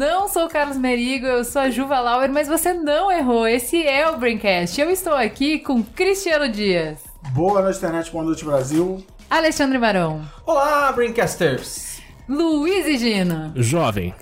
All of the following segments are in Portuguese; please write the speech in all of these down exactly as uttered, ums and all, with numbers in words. Eu sou o Carlos Merigo, eu sou a Juvalauer, mas você não errou, esse é o Braincast. Eu estou aqui com Cristiano Dias. Boa noite, internet, boa noite, Brasil. Alexandre Maron. Olá, Braincasters. Luizinho. Jovem.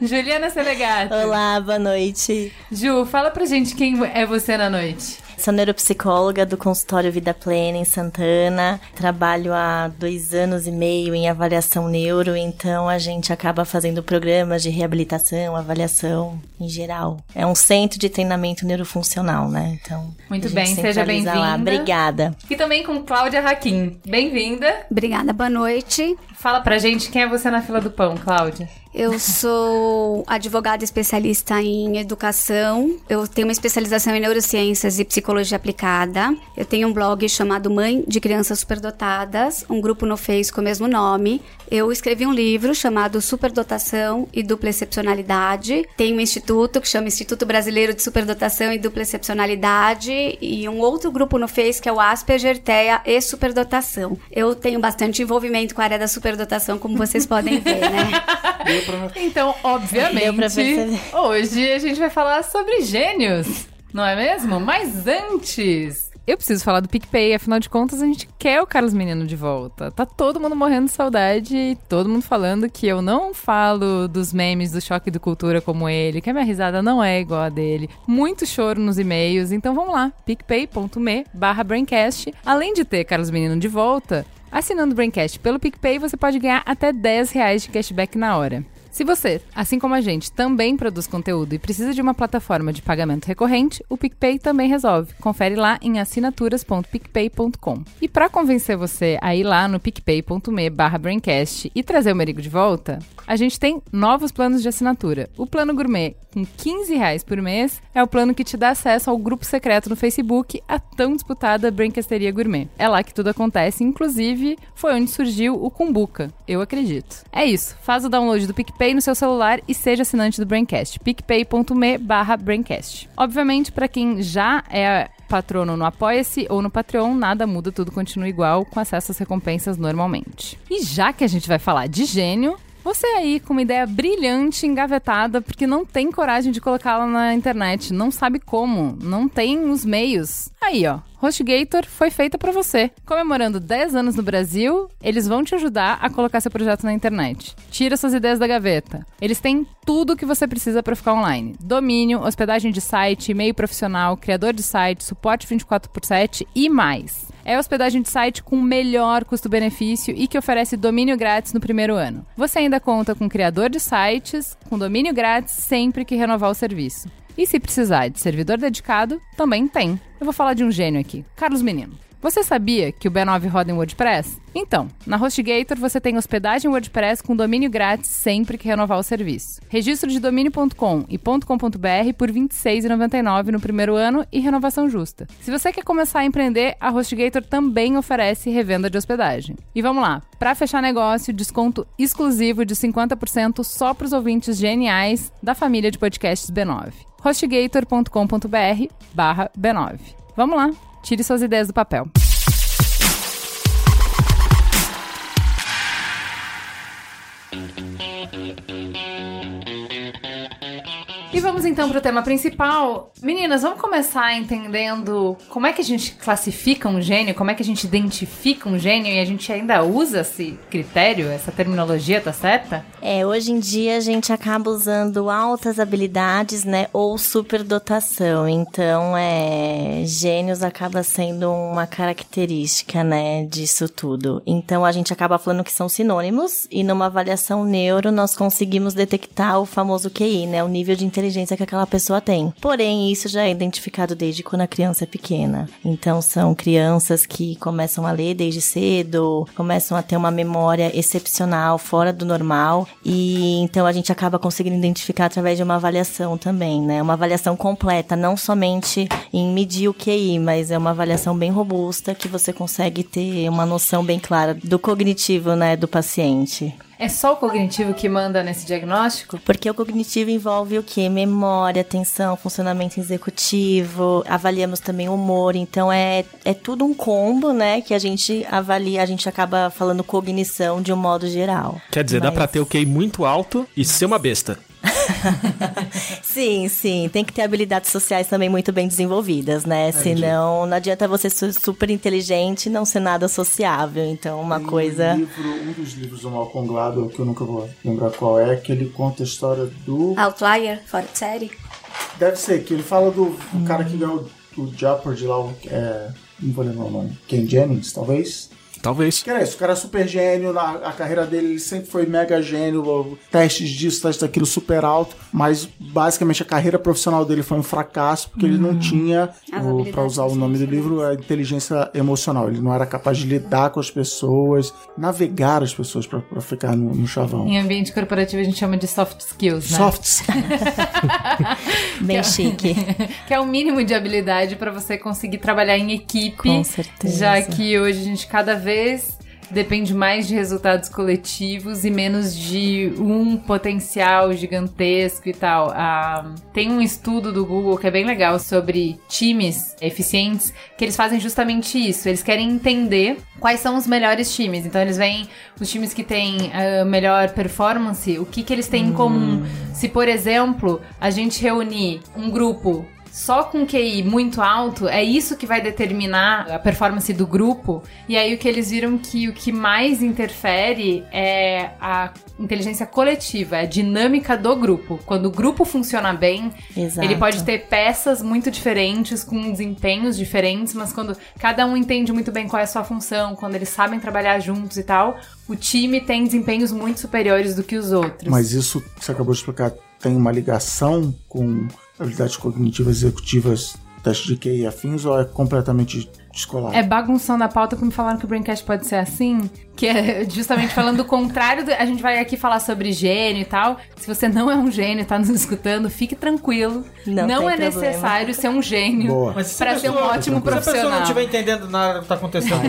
Juliana Selegato. Olá, boa noite. Ju, fala pra gente quem é você na noite. Sou neuropsicóloga do consultório Vida Plena em Santana, trabalho há dois anos e meio em avaliação neuro, então a gente acaba fazendo programas de reabilitação, avaliação em geral. É um centro de treinamento neurofuncional, né? Então, muito bem, seja bem-vinda. Lá. Obrigada. E também com Cláudia Raquim. Bem-vinda. Obrigada, boa noite. Fala pra gente quem é você na fila do pão, Cláudia. Eu sou advogada especialista em educação, eu tenho uma especialização em neurociências e psicologia aplicada, eu tenho um blog chamado Mãe de Crianças Superdotadas, um grupo no Face com o mesmo nome, eu escrevi um livro chamado Superdotação e Dupla Excepcionalidade, tenho um instituto que chama Instituto Brasileiro de Superdotação e Dupla Excepcionalidade e um outro grupo no Face que é o Asperger, T E A e Superdotação. Eu tenho bastante envolvimento com a área da superdotação, como vocês podem ver, né? Então, obviamente, hoje a gente vai falar sobre gênios, não é mesmo? Mas antes, eu preciso falar do PicPay, afinal de contas a gente quer o Carlos Menino de volta. Tá todo mundo morrendo de saudade e todo mundo falando que eu não falo dos memes do Choque do Cultura como ele, que a minha risada não é igual a dele. Muito choro nos e-mails, então vamos lá, picpay.me barra Braincast. Além de ter Carlos Menino de volta... Assinando o Braincast pelo PicPay, você pode ganhar até dez reais de cashback na hora. Se você, assim como a gente, também produz conteúdo e precisa de uma plataforma de pagamento recorrente, o PicPay também resolve. Confere lá em assinaturas ponto picpay ponto com. E para convencer você a ir lá no picpay.me barra Braincast e trazer o Merigo de volta, a gente tem novos planos de assinatura. O plano gourmet, com quinze reais por mês, é o plano que te dá acesso ao grupo secreto no Facebook, a tão disputada Braincasteria Gourmet. É lá que tudo acontece, inclusive foi onde surgiu o Cumbuca, eu acredito. É isso, faz o download do PicPay no seu celular e seja assinante do Braincast, picpay.me barra Braincast. Obviamente, para quem já é patrono no Apoia-se ou no Patreon, nada muda, tudo continua igual, com acesso às recompensas normalmente. E já que a gente vai falar de gênio, você aí com uma ideia brilhante, engavetada, porque não tem coragem de colocá-la na internet, não sabe como, não tem os meios. Aí, ó, HostGator foi feita pra você. Comemorando dez anos no Brasil, eles vão te ajudar a colocar seu projeto na internet. Tira suas ideias da gaveta. Eles têm tudo o que você precisa pra ficar online. Domínio, hospedagem de site, e-mail profissional, criador de site, suporte vinte e quatro por sete e mais. É hospedagem de site com o melhor custo-benefício e que oferece domínio grátis no primeiro ano. Você ainda conta com criador de sites, com domínio grátis sempre que renovar o serviço. E se precisar de servidor dedicado, também tem. Eu vou falar de um gênio aqui, Carlos Menino. Você sabia que o B nove roda em WordPress? Então, na HostGator você tem hospedagem WordPress com domínio grátis sempre que renovar o serviço. Registro de domínio ponto com e .com.br por vinte e seis reais e noventa e nove centavos no primeiro ano e renovação justa. Se você quer começar a empreender, a HostGator também oferece revenda de hospedagem. E vamos lá, para fechar negócio, desconto exclusivo de cinquenta por cento só para os ouvintes geniais da família de podcasts B nove. hostgator.com.br barra B nove. Vamos lá! Tire suas ideias do papel. E vamos então para o tema principal. Meninas, vamos começar entendendo como é que a gente classifica um gênio, como é que a gente identifica um gênio e a gente ainda usa esse critério, essa terminologia, tá certa? É, hoje em dia a gente acaba usando altas habilidades, né, ou superdotação. Então, é, gênios acaba sendo uma característica, né, disso tudo. Então, a gente acaba falando que são sinônimos e numa avaliação neuro nós conseguimos detectar o famoso Q I, né, o nível de inteligência inteligência que aquela pessoa tem. Porém, isso já é identificado desde quando a criança é pequena. Então, são crianças que começam a ler desde cedo, começam a ter uma memória excepcional, fora do normal. E então, a gente acaba conseguindo identificar através de uma avaliação também, né? Uma avaliação completa, não somente em medir o Q I, mas é uma avaliação bem robusta que você consegue ter uma noção bem clara do cognitivo, né, do paciente. É só o cognitivo que manda nesse diagnóstico? Porque o cognitivo envolve o quê? Memória, atenção, funcionamento executivo, avaliamos também o humor, então é, é tudo um combo, né, que a gente avalia, a gente acaba falando cognição de um modo geral. Quer dizer, Mas... dá pra ter o Q I muito alto e ser uma besta. Sim, sim, tem que ter habilidades sociais também muito bem desenvolvidas, né? Entendi. Senão não adianta você ser super inteligente e não ser nada sociável. Então uma um coisa... Livro, um dos livros do Malcolm Gladwell, que eu nunca vou lembrar qual é, que ele conta a história do... Outlier, fora de série? Deve ser, que ele fala do hum. cara que ganhou o, o Jeopardy lá, o, é, não vou lembrar o nome, Ken Jennings, talvez... Talvez. Que era isso, o cara é super gênio, na, a carreira dele ele sempre foi mega gênio, testes disso, testes daquilo super alto, mas basicamente a carreira profissional dele foi um fracasso, porque hum. ele não tinha, para usar o nome do livro, a inteligência emocional. Ele não era capaz de lidar com as pessoas, navegar as pessoas para ficar no, no chavão. Em ambiente corporativo a gente chama de soft skills, né? Soft skills. Bem chique. Que é o mínimo de habilidade para você conseguir trabalhar em equipe. Com certeza. Já que hoje a gente cada vez depende mais de resultados coletivos e menos de um potencial gigantesco e tal. Ah, tem um estudo do Google que é bem legal sobre times eficientes, que eles fazem justamente isso. Eles querem entender quais são os melhores times. Então eles veem os times que têm uh, melhor performance, o que, que eles têm hum. em comum. Se, por exemplo, a gente reunir um grupo só com Q I muito alto, é isso que vai determinar a performance do grupo. E aí o que eles viram que o que mais interfere é a inteligência coletiva, a dinâmica do grupo. Quando o grupo funciona bem, Exato. Ele pode ter peças muito diferentes, com desempenhos diferentes, mas quando cada um entende muito bem qual é a sua função, quando eles sabem trabalhar juntos e tal, o time tem desempenhos muito superiores do que os outros. Mas isso que você acabou de explicar tem uma ligação com... habilidades cognitivas executivas, teste de Q I e afins, ou é completamente descolado? É bagunçando a pauta, porque me falaram que o Braincast pode ser assim, que é justamente falando o contrário, do, a gente vai aqui falar sobre gênio e tal. Se você não é um gênio e tá nos escutando, fique tranquilo. Não, não é problema. Necessário ser um gênio Boa. Pra ser pessoa, um ótimo profissional. Se a pessoa não estiver entendendo nada do que tá acontecendo.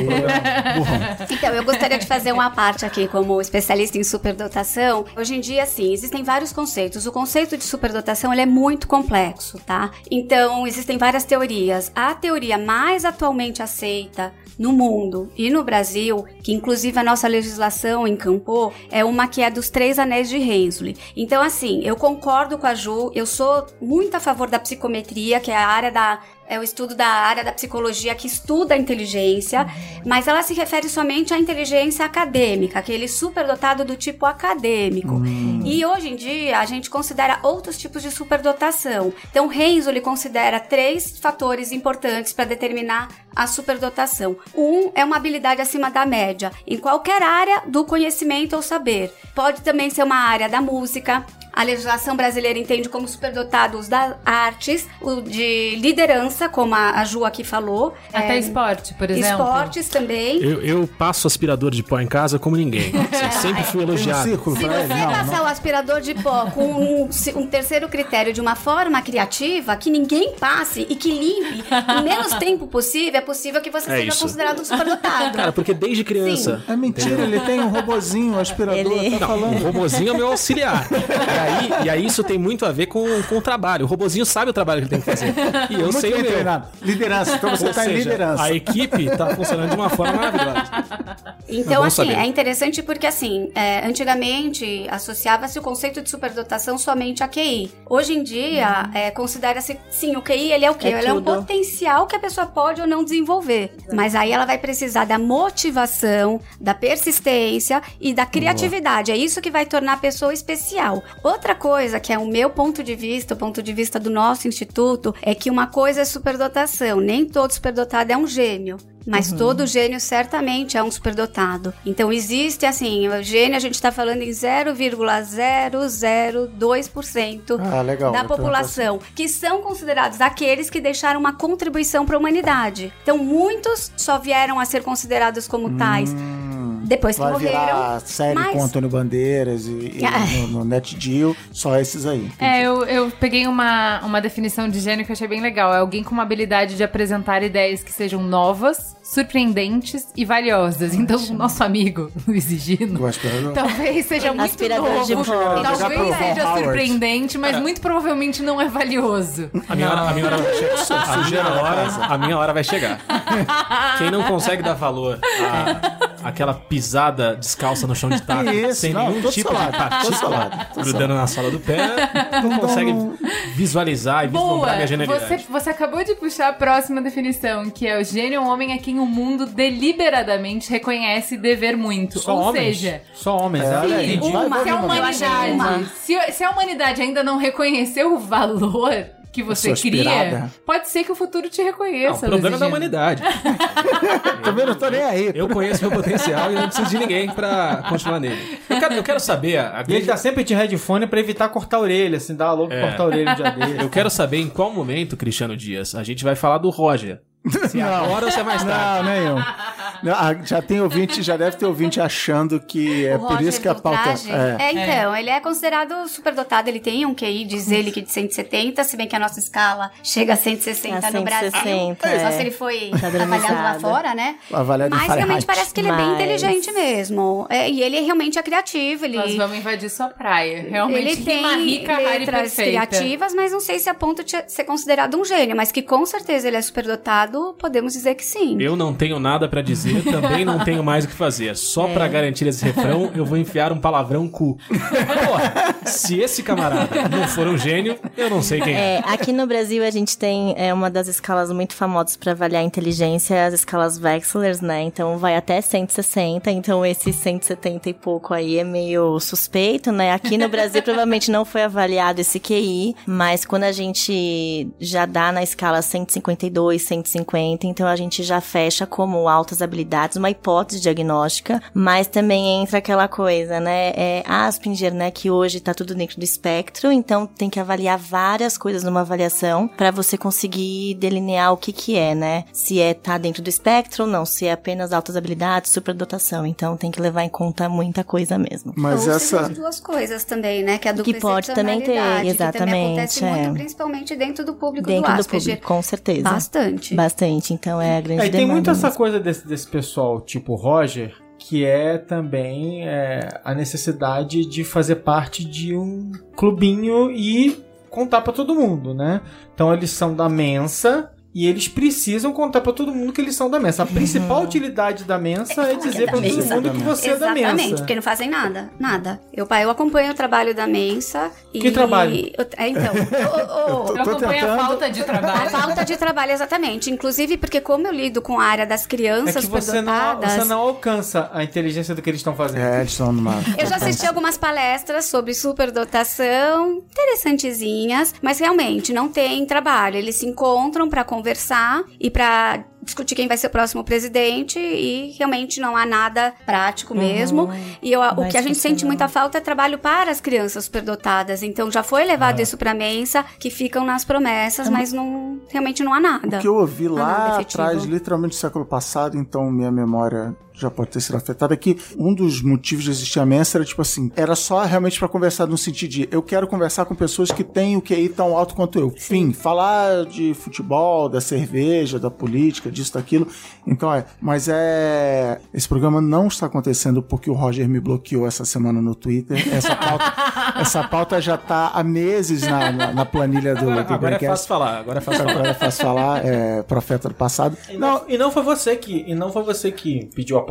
Então, eu gostaria de fazer uma parte aqui como especialista em superdotação. Hoje em dia, sim, existem vários conceitos. O conceito de superdotação, ele é muito complexo, tá? Então, existem várias teorias. A teoria mais atualmente aceita no mundo e no Brasil, que inclusive a nossa legislação encampou, é uma que é dos três anéis de Renzulli. Então, assim, eu concordo com a Ju, eu sou muito a favor da psicometria, que é a área da... é o estudo da área da psicologia que estuda a inteligência, mas ela se refere somente à inteligência acadêmica, aquele superdotado do tipo acadêmico. Hum. E hoje em dia, a gente considera outros tipos de superdotação. Então, Renzulli considera três fatores importantes para determinar a superdotação. Um é uma habilidade acima da média, em qualquer área do conhecimento ou saber. Pode também ser uma área da música. A legislação brasileira entende como superdotados das artes, o de liderança, como a Ju aqui falou. Até é, esporte, por exemplo. Esportes também. Eu, eu passo aspirador de pó em casa como ninguém. Eu sempre fui elogiado. Círculo, Se você não, passar não. o aspirador de pó com um, um terceiro critério de uma forma criativa, que ninguém passe e que limpe o menos tempo possível, é possível que você é seja isso. considerado um superdotado. Cara, porque desde criança... Sim. É mentira, ele tem um robozinho, um aspirador, ele... tá falando. Não, o robozinho é meu auxiliar. E aí, e aí isso tem muito a ver com, com o trabalho. O robozinho sabe o trabalho que ele tem que fazer. E eu muito sei o meu. Liderança. Então você está em liderança. A equipe está funcionando de uma forma maravilhosa. Então, é assim, saber. É interessante porque, assim, é, antigamente associava-se o conceito de superdotação somente a Q I. Hoje em dia, hum. é, considera-se, sim, o Q I, ele é o quê? É ele tudo. É um potencial que a pessoa pode ou não desenvolver. Mas aí ela vai precisar da motivação, da persistência e da criatividade. Boa. É isso que vai tornar a pessoa especial. Outra coisa, que é o meu ponto de vista, o ponto de vista do nosso instituto, é que uma coisa é superdotação. Nem todo superdotado é um gênio. Mas uhum. todo gênio certamente é um superdotado. Então existe, assim, o gênio a gente está falando em zero vírgula zero zero dois por cento ah, legal, da população, pergunto... que são considerados aqueles que deixaram uma contribuição para a humanidade. Então muitos só vieram a ser considerados como hum... tais depois que vai morreram. Virar série mas... com Antônio Bandeiras e, e ah. no, no NetGeo, só esses aí. É, eu, eu peguei uma, uma definição de gênio que eu achei bem legal. É alguém com uma habilidade de apresentar ideias que sejam novas, surpreendentes e valiosas. Então, o nosso amigo Luiz e Gino, talvez seja muito novo, de talvez seja Howard. surpreendente, mas é. muito provavelmente não é valioso. A minha hora, a minha hora vai chegar. A minha hora, a minha hora vai chegar. Quem não consegue dar valor à, àquela pisada descalça no chão de taco, Isso, sem não, nenhum tipo salado, de partícula, grudando na sola do pé, não consegue visualizar e vislumbrar a genialidade. Você, você acabou de puxar a próxima definição, que é o gênio, um homem a quem o mundo deliberadamente reconhece dever muito. Só Ou homens? seja... Só homens. É, se, é, uma, se, a humanidade, se, se a humanidade ainda não reconheceu o valor que você cria, pode ser que o futuro te reconheça. Não, o problema é da humanidade. Também não tô nem aí. Eu conheço meu potencial e não preciso de ninguém pra continuar nele. Eu quero, eu quero saber... A grande... E ele dá sempre de headphone pra evitar cortar a orelha, assim, dá logo é. cortar a orelha de abelha. Eu quero saber em qual momento, Cristiano Dias, a gente vai falar do Roger. Se agora ou se é mais tarde? Não, nenhum. Não, já tem ouvinte, já deve ter ouvinte achando que é por isso que a pauta... É. é, então, ele é considerado superdotado, ele tem um Q I, diz ele, que de cento e setenta, se bem que a nossa escala chega a cento e sessenta, é, no Brasil. É. Só se ele foi avaliado lá fora, né? Avaliado Mas realmente parece que ele é bem Mas... inteligente mesmo. É, e ele realmente é criativo. Ele... Nós vamos invadir sua praia. Realmente ele tem uma rica, letras criativas, mas não sei se a ponto de ser considerado um gênio, mas que com certeza ele é superdotado, podemos dizer que sim. Eu não tenho nada pra dizer, também não tenho mais o que fazer. Só é. pra garantir esse refrão, eu vou enfiar um palavrão cu. Porra, se esse camarada não for um gênio, eu não sei quem é. é. Aqui no Brasil a gente tem é, uma das escalas muito famosas pra avaliar a inteligência, as escalas Wechsler, né? Então vai até cento e sessenta, então esse cento e setenta e pouco aí é meio suspeito, né? Aqui no Brasil provavelmente não foi avaliado esse Q I, mas quando a gente já dá na escala cento e cinquenta e dois, cento e cinquenta, então a gente já fecha como altas habilidades, uma hipótese diagnóstica, mas também entra aquela coisa, né, é Aspinger, né, que hoje tá tudo dentro do espectro, então tem que avaliar várias coisas numa avaliação pra você conseguir delinear o que que é, né, se é tá dentro do espectro ou não, se é apenas altas habilidades, superdotação, então tem que levar em conta muita coisa mesmo. Mas ou essa... Tem duas coisas também, né, que é a dupla excepcionalidade, que pode também ter, exatamente. Também acontece é. muito, principalmente dentro do público dentro do Aspinger. Dentro do público, com certeza. Bastante. Bastante. Bastante, então é a grande é, e demanda. E tem muito essa coisa desse, desse pessoal, tipo Roger, que é também é, a necessidade de fazer parte de um clubinho e contar pra todo mundo, né? Então eles são da Mensa e eles precisam contar pra todo mundo que eles são da Mensa. A principal uhum. utilidade da Mensa é, é dizer é pra todo mundo que você Exatamente, é da Mensa. Exatamente, porque não fazem nada, nada. Eu, eu acompanho o trabalho da Mensa e... Que trabalho? Eu, é, então... Oh, oh, eu, tô, eu acompanho tentando... a falta de trabalho. A falta de trabalho, exatamente. Inclusive, porque como eu lido com a área das crianças é que você não, você não alcança a inteligência do que eles estão fazendo. É, eles estão numa... Eu já assisti algumas palestras sobre superdotação, interessantezinhas, mas realmente não tem trabalho. Eles se encontram pra conversar conversar e para discutir quem vai ser o próximo presidente e realmente não há nada prático mesmo. Uhum, e eu, o que a gente sente muita falta é trabalho para as crianças superdotadas. Então já foi levado ah. isso para a Mensa, que ficam nas promessas, é, mas não, realmente não há nada. O que eu ouvi lá atrás, literalmente no século passado, então minha memória... já pode ter sido afetada, é que um dos motivos de existir a Mensa era tipo assim, era só realmente pra conversar no sentido de eu quero conversar com pessoas que têm o Q I tão alto quanto eu. Sim. Fim, falar de futebol, da cerveja, da política, disso, daquilo. Então é, mas é... Esse programa não está acontecendo porque o Roger me bloqueou essa semana no Twitter. Essa pauta, essa pauta já tá há meses na, na, na planilha do Braincast. Agora, agora é fácil falar, agora é fácil falar. Agora é fácil falar, é profeta do passado. E não, e não foi você que, e não foi você que pediu a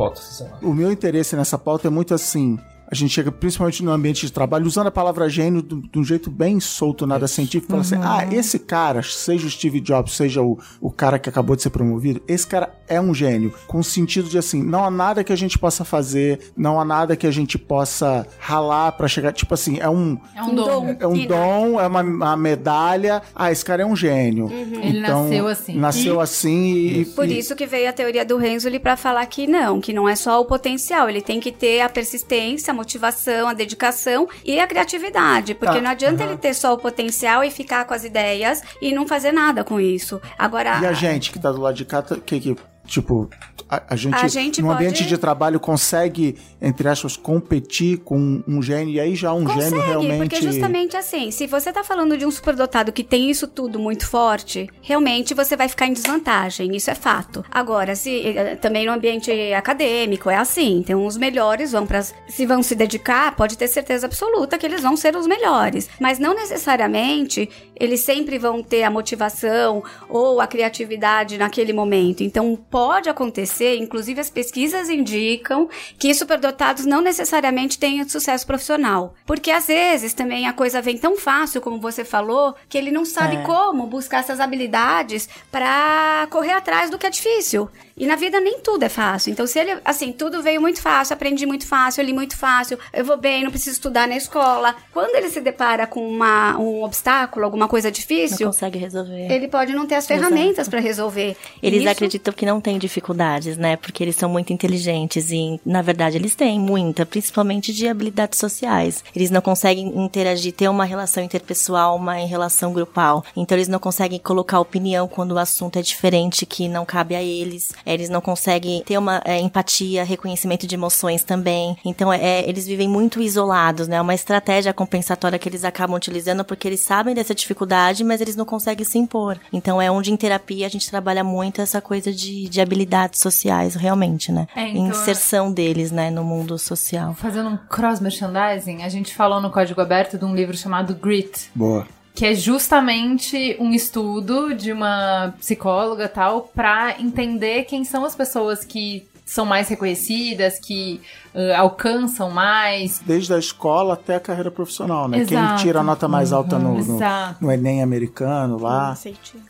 O meu interesse nessa pauta é muito assim... a gente chega principalmente no ambiente de trabalho, usando a palavra gênio de um jeito bem solto, nada Isso. científico, uhum. Fala assim, ah, esse cara, seja o Steve Jobs, seja o, o cara que acabou de ser promovido, esse cara é um gênio, com o sentido de assim, não há nada que a gente possa fazer, não há nada que a gente possa ralar pra chegar, tipo assim, é um... É um dom. É, é um dom, é uma, uma medalha, ah, esse cara é um gênio. Uhum. Ele então, nasceu assim. Nasceu e... assim e... Por e... isso que veio a teoria do Renzulli pra falar que não, que não é só o potencial, ele tem que ter a persistência, a motivação, a dedicação e a criatividade, porque tá. não adianta uhum. ele ter só o potencial e ficar com as ideias e não fazer nada com isso. Agora... E a gente que tá do lado de cá, que que... Tipo, a, a gente, a gente no pode... ambiente de trabalho consegue, entre aspas, competir com um gênio, e aí já um consegue, gênio realmente... Consegue, porque justamente assim, se você tá falando de um superdotado que tem isso tudo muito forte, realmente você vai ficar em desvantagem, isso é fato. Agora, se também no ambiente acadêmico é assim, então os melhores vão para se vão se dedicar, pode ter certeza absoluta que eles vão ser os melhores, mas não necessariamente eles sempre vão ter a motivação ou a criatividade naquele momento, então pode acontecer, inclusive as pesquisas indicam que superdotados não necessariamente têm sucesso profissional. Porque às vezes também a coisa vem tão fácil, como você falou, que ele não sabe é. como buscar essas habilidades para correr atrás do que é difícil. E na vida nem tudo é fácil. Então se ele, assim, tudo veio muito fácil, aprendi muito fácil, eu li muito fácil, eu vou bem, não preciso estudar na escola. Quando ele se depara com uma, um obstáculo, alguma coisa difícil... Não consegue resolver. Ele pode não ter as ferramentas para resolver. Eles Isso... acreditam que não tem dificuldades, né? Porque eles são muito inteligentes e, na verdade, eles têm muita, principalmente de habilidades sociais. Eles não conseguem interagir, ter uma relação interpessoal, uma relação grupal. Então eles não conseguem colocar opinião quando o assunto é diferente, que não cabe a eles. Eles não conseguem ter uma é, empatia, reconhecimento de emoções também. Então é, eles vivem muito isolados, né? É uma estratégia compensatória que eles acabam utilizando porque eles sabem dessa dificuldade, mas eles não conseguem se impor. Então é onde em terapia a gente trabalha muito essa coisa de de habilidades sociais, realmente, né? É, então, inserção deles, né, no mundo social. Fazendo um cross-merchandising, a gente falou no Código Aberto de um livro chamado Grit. Boa. Que é justamente um estudo de uma psicóloga e tal, pra entender quem são as pessoas que são mais reconhecidas, que uh, alcançam mais. Desde a escola até a carreira profissional, né? Exato. Quem tira a nota mais alta uhum, no, no, no Enem americano lá.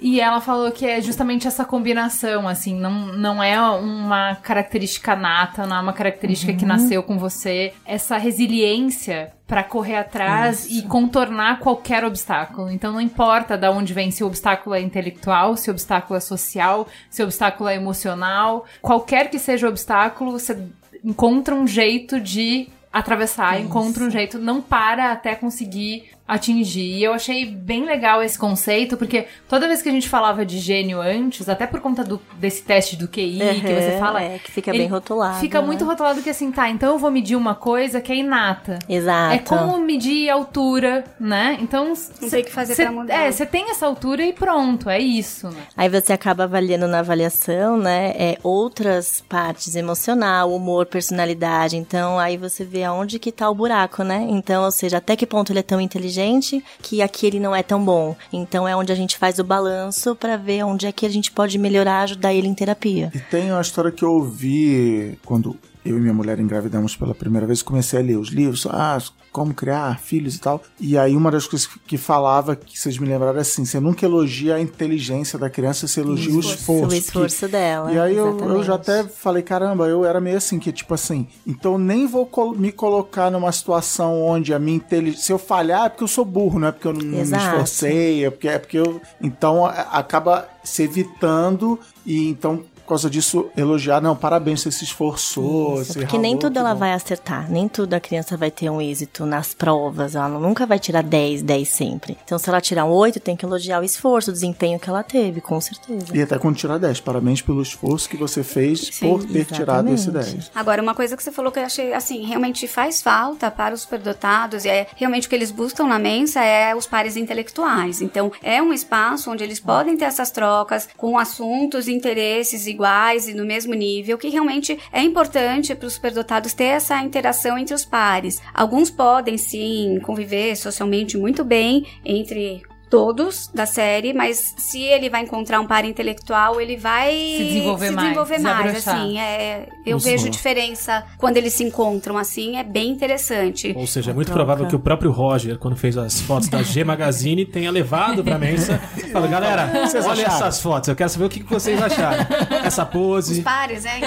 E ela falou que é justamente essa combinação, assim, não, não é uma característica nata, não é uma característica uhum. que nasceu com você. Essa resiliência pra correr atrás Isso. e contornar qualquer obstáculo. Então não importa de onde vem, se o obstáculo é intelectual, se o obstáculo é social, se o obstáculo é emocional, qualquer que seja o obstáculo, você encontra um jeito de atravessar, Isso. encontra um jeito, não para até conseguir atingir. E eu achei bem legal esse conceito, porque toda vez que a gente falava de gênio antes, até por conta do, desse teste do Q I, uhum, que você fala... É, que fica bem rotulado. Fica né? muito rotulado que assim, tá, então eu vou medir uma coisa que é inata. Exato. É como medir altura, né? Então... Não tem que fazer cê, pra mudar. É, você tem essa altura e pronto, é isso. Né? Aí você acaba avaliando na avaliação, né, é, outras partes, emocional, humor, personalidade. Então, aí você vê aonde que tá o buraco, né? Então, ou seja, até que ponto ele é tão inteligente que aqui ele não é tão bom. Então é onde a gente faz o balanço pra ver onde é que a gente pode melhorar, ajudar ele em terapia. E tem uma história que eu ouvi quando eu e minha mulher engravidamos pela primeira vez, comecei a ler os livros, ah, como criar filhos e tal, e aí uma das coisas que falava, que vocês me lembraram assim, você nunca elogia a inteligência da criança, você elogia o esforço. O esforço que... dela. E aí eu, eu já até falei, caramba, eu era meio assim, que tipo assim, então nem vou col- me colocar numa situação onde a minha inteligência, se eu falhar é porque eu sou burro, não é porque eu não Exato. me esforcei, é porque, é porque eu, então acaba se evitando, e então por causa disso, elogiar, não, parabéns, você se esforçou, Isso, você Porque ralou, nem tudo ela não... vai acertar, nem tudo a criança vai ter um êxito nas provas, ela nunca vai tirar dez, dez sempre. Então, se ela tirar um oito, tem que elogiar o esforço, o desempenho que ela teve, com certeza. E até quando tirar dez, parabéns pelo esforço que você fez Sim, por ter exatamente. tirado esse dez. Agora, uma coisa que você falou que eu achei, assim, realmente faz falta para os superdotados, e é realmente o que eles buscam na Mensa é os pares intelectuais. Então, é um espaço onde eles podem ter essas trocas com assuntos, interesses e iguais e no mesmo nível, que realmente é importante para os superdotados ter essa interação entre os pares. Alguns podem, sim, conviver socialmente muito bem entre todos da série, mas se ele vai encontrar um par intelectual, ele vai se desenvolver, se desenvolver mais, mais assim, é, eu Nossa. vejo diferença quando eles se encontram, assim, é bem interessante. Ou seja, é muito troca. provável que o próprio Roger, quando fez as fotos da G Magazine, tenha levado pra Mensa e falou, galera, vocês olha acharam? Essas fotos, eu quero saber o que vocês acharam, essa pose. Os pares, né,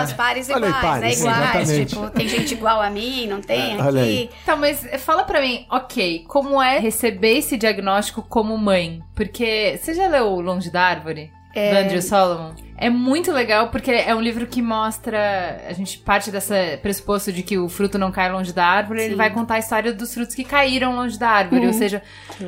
é. os pares iguais, aí, pares, né, iguais, sim, tipo, tem gente igual a mim, não tem, é, aqui. Olha aí. Tá, mas fala pra mim, ok, como é receber esse diagnóstico como mãe? Porque você já leu Longe da Árvore? É... do Andrew Solomon? É muito legal porque é um livro que mostra, a gente parte desse pressuposto de que o fruto não cai longe da árvore, Sim. ele vai contar a história dos frutos que caíram longe da árvore, uhum. ou seja,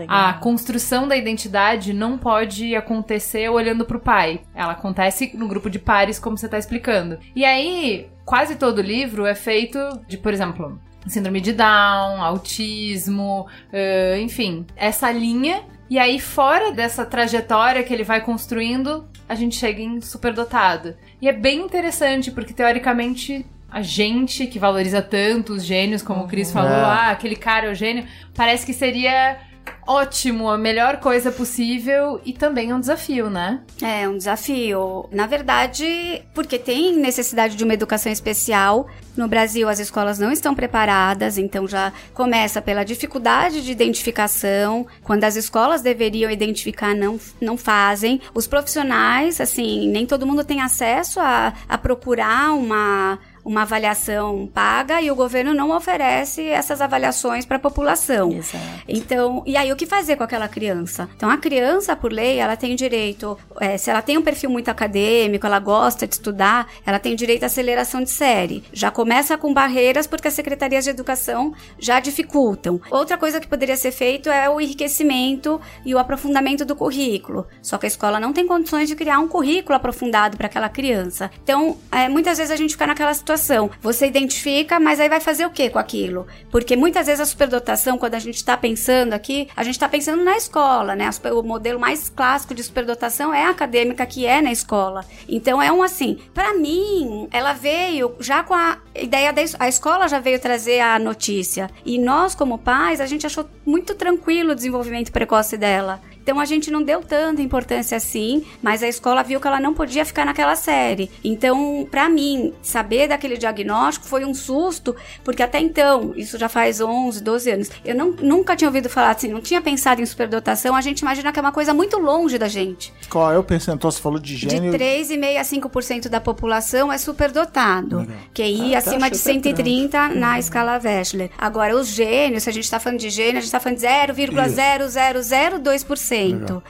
a construção da identidade não pode acontecer olhando pro pai, ela acontece no grupo de pares, como você tá explicando. E aí, quase todo livro é feito de, por exemplo, síndrome de Down, autismo, uh, enfim, essa linha. E aí, fora dessa trajetória que ele vai construindo, a gente chega em superdotado. E é bem interessante, porque teoricamente a gente que valoriza tanto os gênios, como o Cris falou, é. ah, aquele cara é o gênio, parece que seria ótimo, a melhor coisa possível, e também é um desafio, né? É, um desafio. Na verdade, porque tem necessidade de uma educação especial. No Brasil, as escolas não estão preparadas, então já começa pela dificuldade de identificação. Quando as escolas deveriam identificar, não, não fazem. Os profissionais, assim, nem todo mundo tem acesso a, a procurar uma... uma avaliação paga, e o governo não oferece essas avaliações para a população. Exato. Então, e aí o que fazer com aquela criança? Então, a criança, por lei, ela tem direito, é, se ela tem um perfil muito acadêmico, ela gosta de estudar, ela tem direito à aceleração de série. Já começa com barreiras, porque as secretarias de educação já dificultam. Outra coisa que poderia ser feito é o enriquecimento e o aprofundamento do currículo. Só que a escola não tem condições de criar um currículo aprofundado para aquela criança. Então, é, muitas vezes a gente fica naquela situação. Você identifica, mas aí vai fazer o que com aquilo? Porque muitas vezes a superdotação, quando a gente está pensando aqui, a gente está pensando na escola, né? O modelo mais clássico de superdotação é a acadêmica, que é na escola. Então é um assim, para mim, ela veio já com a ideia da a escola já veio trazer a notícia. E nós, como pais, a gente achou muito tranquilo o desenvolvimento precoce dela. Então, a gente não deu tanta importância assim, mas a escola viu que ela não podia ficar naquela série. Então, pra mim, saber daquele diagnóstico foi um susto, porque até então, isso já faz onze, doze anos, eu não, nunca tinha ouvido falar assim, não tinha pensado em superdotação, a gente imagina que é uma coisa muito longe da gente. Qual é o percentual? Você falou de gênio... De três vírgula cinco por cento a cinco por cento da população é superdotado, uhum. que aí ah, acima de cento e trinta uhum. na escala Wechsler. Agora, os gênios, se a gente tá falando de gênio, a gente tá falando de zero vírgula zero zero zero dois por cento. Legal.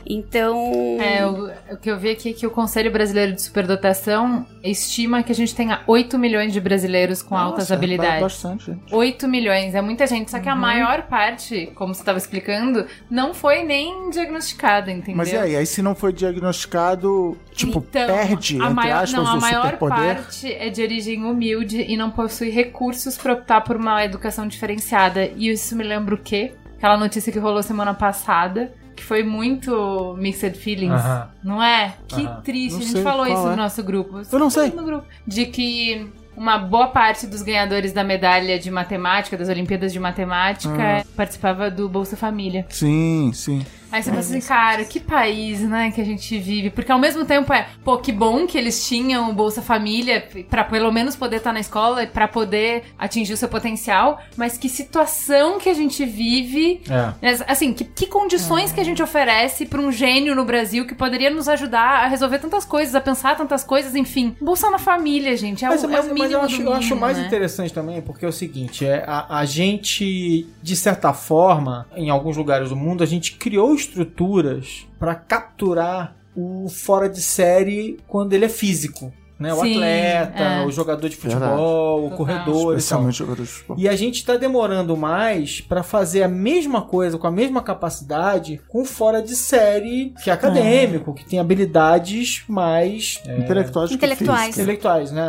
Então... É, o, o que eu vi aqui é que o Conselho Brasileiro de Superdotação estima que a gente tenha oito milhões de brasileiros com Nossa, altas habilidades. É bastante, gente. oito milhões, é muita gente. Só que uhum. a maior parte, como você estava explicando, não foi nem diagnosticada, entendeu? Mas e aí? Aí se não foi diagnosticado, tipo, então, perde, a entre maior, aspas, não, o superpoder? A maior superpoder. Parte é de origem humilde e não possui recursos para optar por uma educação diferenciada. E isso me lembra o quê? Aquela notícia que rolou semana passada... que foi muito mixed feelings, uh-huh. não é? Que uh-huh. triste, não a gente falou isso é. no nosso grupo. Eu não sei. No grupo. De que uma boa parte dos ganhadores da medalha de matemática, das Olimpíadas de Matemática, hum. participava do Bolsa Família. Sim, sim. Aí você é, pensa assim, cara, que país, né, que a gente vive. Porque ao mesmo tempo é, pô, que bom que eles tinham o Bolsa Família pra pelo menos poder estar na escola, pra poder atingir o seu potencial, mas que situação que a gente vive, é. assim, que, que condições é. que a gente oferece pra um gênio no Brasil que poderia nos ajudar a resolver tantas coisas, a pensar tantas coisas, enfim. Bolsa na família, gente, é, mas, o, mas, é o mínimo mas eu acho, do mínimo, eu acho mais né? interessante também, porque é o seguinte, é, a, a gente, de certa forma, em alguns lugares do mundo, a gente criou estruturas para capturar o fora de série quando ele é físico, né? O Sim, atleta, é. o jogador de futebol, Verdade. o corredor, especialmente jogador de futebol. E a gente está demorando mais para fazer a mesma coisa com a mesma capacidade com fora de série que é acadêmico, é. que tem habilidades mais é, intelectuais, intelectuais. Que intelectuais, né?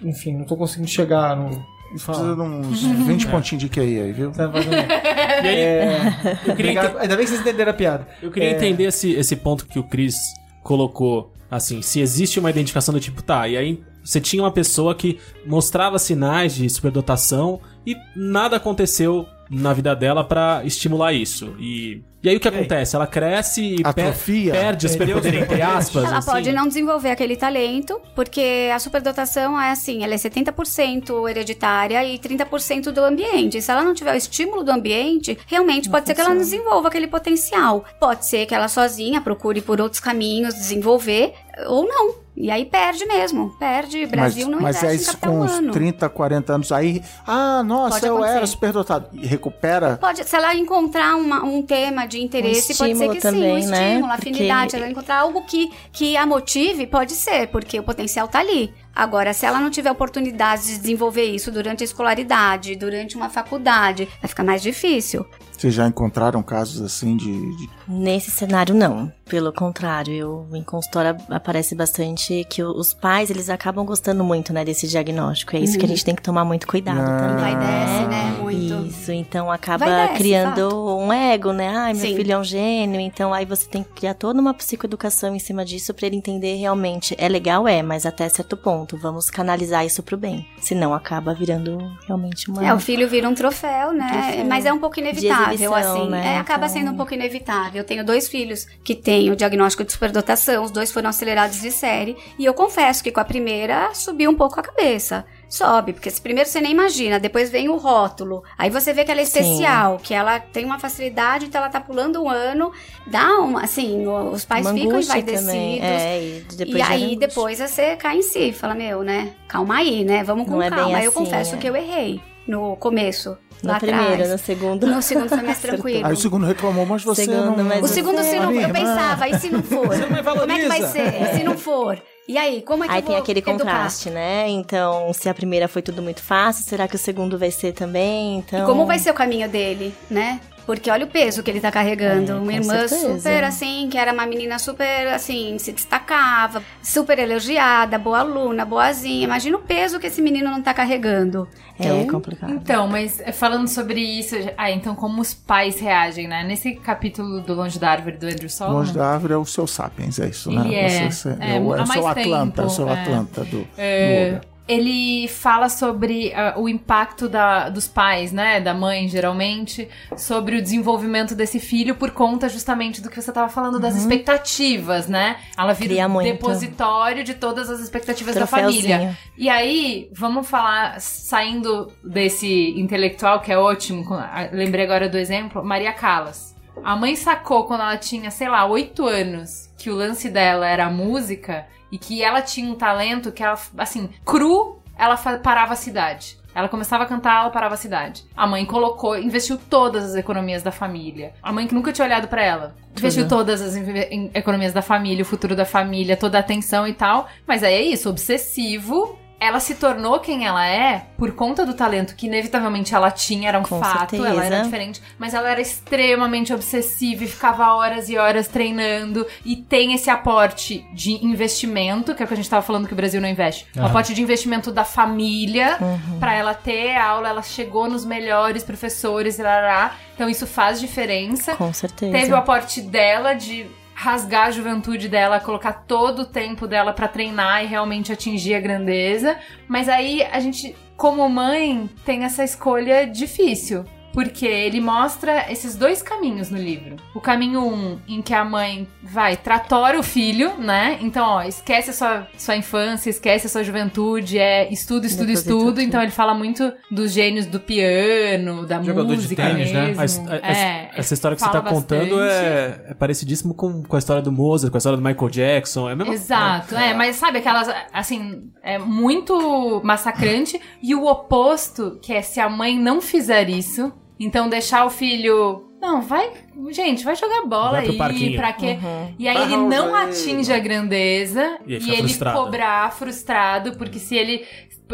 Enfim, não estou conseguindo chegar no Precisa de uns vinte é. pontinhos de Q I aí, viu? Tá fazendo... E aí, é... eu queria ent... ainda bem que vocês entenderam a piada. Eu queria é... entender esse, esse ponto que o Cris colocou, assim, se existe uma identificação do tipo, tá, e aí você tinha uma pessoa que mostrava sinais de superdotação e nada aconteceu na vida dela pra estimular isso. E, e aí o que acontece? Ela cresce e Atrofia, per- perde os superpoderes, entre aspas. Ela assim. Pode não desenvolver aquele talento, porque a superdotação é assim, ela é setenta por cento hereditária e trinta por cento do ambiente. Se ela não tiver o estímulo do ambiente, realmente não pode funciona. Ser que ela não desenvolva aquele potencial. Pode ser que ela sozinha procure por outros caminhos desenvolver, ou não. E aí perde mesmo, perde, Brasil mas, não investe. Mas é isso com uns trinta, quarenta anos aí, ah, nossa, eu era superdotado. E recupera? Pode, se ela encontrar uma, um tema de interesse, um pode ser que também, sim, um né? estímulo, porque... afinidade, ela encontrar algo que, que a motive, pode ser, porque o potencial tá ali. Agora, se ela não tiver oportunidade de desenvolver isso durante a escolaridade, durante uma faculdade, vai ficar mais difícil. Vocês já encontraram casos assim de... de... Nesse cenário, não. Pelo contrário, eu, em consultório aparece bastante que os pais, eles acabam gostando muito, né, desse diagnóstico. É isso hum. que a gente tem que tomar muito cuidado ah. também. Vai desce, né? Muito. Isso, então acaba desce, criando fato. Um ego, né? Ai, meu Sim. filho é um gênio. Então aí você tem que criar toda uma psicoeducação em cima disso pra ele entender realmente. É legal, é, mas até certo ponto. Vamos canalizar isso pro bem. Senão acaba virando realmente uma... É, o filho vira um troféu, né? Um troféu. Mas é um pouco inevitável, exibição, assim. Né? É, acaba então... sendo um pouco inevitável. Eu tenho dois filhos que têm o diagnóstico de superdotação. Os dois foram acelerados de série. E eu confesso que com a primeira subiu um pouco a cabeça. Sobe, porque primeiro você nem imagina, depois vem o rótulo, aí você vê que ela é especial, Sim. que ela tem uma facilidade, então ela tá pulando um ano, dá uma, assim, os pais uma ficam envaidecidos, é, e, depois e aí depois você cai em si, fala, meu, né, calma aí, né, vamos com Não calma, é assim, eu confesso é. que eu errei no começo. Na primeira, no segundo. No segundo foi mais tranquilo. Aí o segundo reclamou, mas você segundo, não... Mas o segundo, você... se não, eu pensava, e se não for? Você não me valoriza. Como é que vai ser? É. E se não for? E aí, como é que aí eu vou Aí tem aquele educar? Contraste, né? Então, se a primeira foi tudo muito fácil, será que o segundo vai ser também? Então... E como vai ser o caminho dele, né? Porque olha o peso que ele tá carregando. É, uma irmã certeza. Super, assim, que era uma menina super, assim, se destacava, super elogiada, boa aluna, boazinha. Imagina o peso que esse menino não tá carregando. É, é complicado. Então, mas falando sobre isso... Ah, então como os pais reagem, né? Nesse capítulo do Longe da Árvore, do Andrew Solomon... Longe da Árvore é o seu sapiens, é isso, né? É, Você, é, é, o, é o seu Atlanta, tempo, o seu é. Atlanta do... É. do Ele fala sobre uh, o impacto da, dos pais, né, da mãe geralmente, sobre o desenvolvimento desse filho por conta justamente do que você estava falando, das uhum. expectativas, né? Ela vira um depositório de todas as expectativas da família. E aí, vamos falar, saindo desse intelectual, que é ótimo, lembrei agora do exemplo, Maria Callas. A mãe sacou quando ela tinha, sei lá, oito anos, que o lance dela era a música... E que ela tinha um talento que ela, assim, cru, ela parava a cidade. Ela começava a cantar, ela parava a cidade. A mãe colocou, investiu todas as economias da família. A mãe que nunca tinha olhado pra ela. Investiu todas as in- economias da família, o futuro da família, toda a atenção e tal. Mas aí é isso, obsessivo... Ela se tornou quem ela é por conta do talento que inevitavelmente ela tinha, era um Com fato, certeza. Ela era diferente, mas ela era extremamente obsessiva e ficava horas e horas treinando, e tem esse aporte de investimento, que é o que a gente tava falando que o Brasil não investe, ah. um aporte de investimento da família, uhum. pra ela ter aula, ela chegou nos melhores professores, lá, lá. Então isso faz diferença. Com certeza. Teve o aporte dela de... rasgar a juventude dela, colocar todo o tempo dela pra treinar e realmente atingir a grandeza. Mas aí a gente, como mãe, tem essa escolha difícil, porque ele mostra esses dois caminhos no livro. O caminho um, em que a mãe vai, tratora o filho, né? Então, ó, esquece a sua, sua infância, esquece a sua juventude, é estudo, estudo, estudo. Então, ele fala muito dos gênios do piano, da Jogador música de tênis, mesmo. Né? A, a, é, essa história que você tá bastante. Contando é, é parecidíssimo com, com a história do Mozart, com a história do Michael Jackson. É mesmo? Exato, é, é, mas sabe aquelas, assim, é muito massacrante. E o oposto, que é se a mãe não fizer isso... Então, deixar o filho... Não, vai... Gente, vai jogar bola vai aí, pra quê? Uhum. E aí ele não atinge a grandeza. E, e ele frustrado. Cobrar frustrado, porque se ele...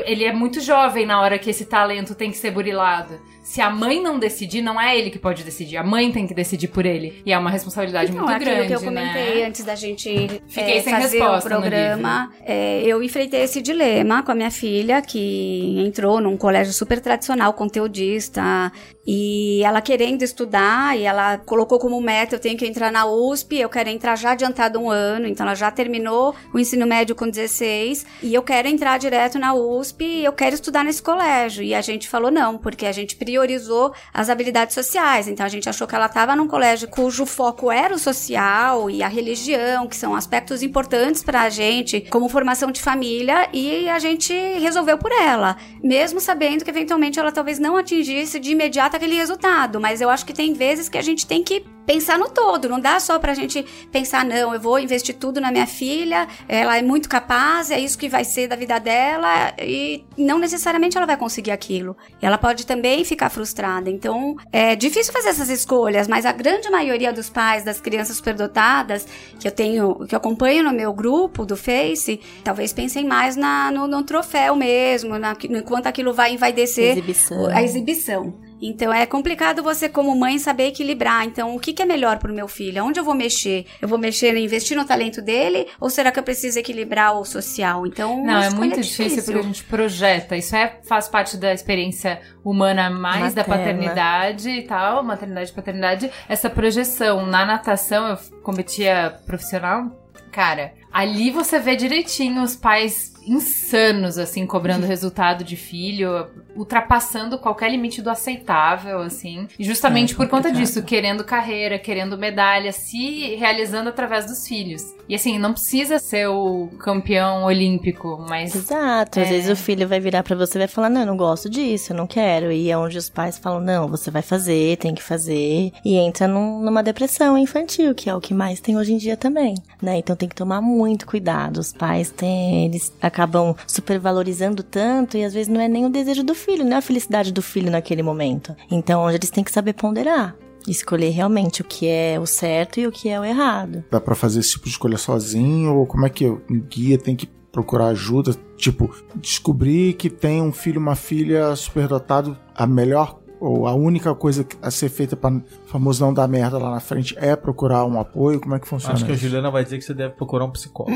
Ele é muito jovem na hora que esse talento tem que ser burilado. Se a mãe não decidir, não é ele que pode decidir. A mãe tem que decidir por ele. E é uma responsabilidade então, muito grande, que eu comentei, né? Antes da gente Fiquei é, sem fazer o programa, é, eu enfrentei esse dilema com a minha filha, que entrou num colégio super tradicional, conteudista. E ela querendo estudar, e ela colocou como meta, eu tenho que entrar na U S P, eu quero entrar já adiantado um ano. Então ela já terminou o ensino médio com dezesseis, e eu quero entrar direto na U S P. U S P, eu quero estudar nesse colégio. E a gente falou não, porque a gente priorizou as habilidades sociais. Então, a gente achou que ela estava num colégio cujo foco era o social e a religião, que são aspectos importantes para a gente, como formação de família, e a gente resolveu por ela. Mesmo sabendo que, eventualmente, ela talvez não atingisse de imediato aquele resultado. Mas eu acho que tem vezes que a gente tem que pensar no todo. Não dá só pra gente pensar, não, eu vou investir tudo na minha filha, ela é muito capaz, é isso que vai ser da vida dela, e não necessariamente ela vai conseguir aquilo. Ela pode também ficar frustrada. Então, é difícil fazer essas escolhas, mas a grande maioria dos pais das crianças superdotadas que eu tenho, que eu acompanho no meu grupo do Face, talvez pensem mais na, no, no troféu mesmo, na, no quanto aquilo vai envaidecer exibição. a exibição. Então, é complicado você, como mãe, saber equilibrar. Então, o que, que é melhor pro meu filho? Onde eu vou mexer? Eu vou mexer em investir no talento dele? Ou será que eu preciso equilibrar o social? Então, não, é muito difícil, difícil porque a gente projeta. Isso é, faz parte da experiência humana mais Materna. Da paternidade e tal, maternidade e paternidade. Essa projeção. Na natação, eu competia profissional. Cara, ali você vê direitinho os pais insanos, assim, cobrando resultado de filho, ultrapassando qualquer limite do aceitável, assim. E justamente é, por complicado. Conta disso, querendo carreira, querendo medalha, se realizando através dos filhos. E assim, não precisa ser o campeão olímpico, mas... Exato, é... às vezes o filho vai virar pra você e vai falar, não, eu não gosto disso, eu não quero. E é onde os pais falam, não, você vai fazer, tem que fazer. E entra num, numa depressão infantil, que é o que mais tem hoje em dia também, né? Então tem que tomar muito cuidado. Os pais têm... Eles acabam supervalorizando tanto e às vezes não é nem o desejo do filho, não é a felicidade do filho naquele momento. Então, onde eles têm que saber ponderar. Escolher realmente o que é o certo e o que é o errado. Dá pra fazer esse tipo de escolha sozinho? Ou como é que o guia tem que procurar ajuda? Tipo, descobrir que tem um filho, uma filha superdotado, a melhor ou a única coisa a ser feita para famoso não dar merda lá na frente é procurar um apoio? Como é que funciona? Acho que a Juliana vai dizer que você deve procurar um psicólogo.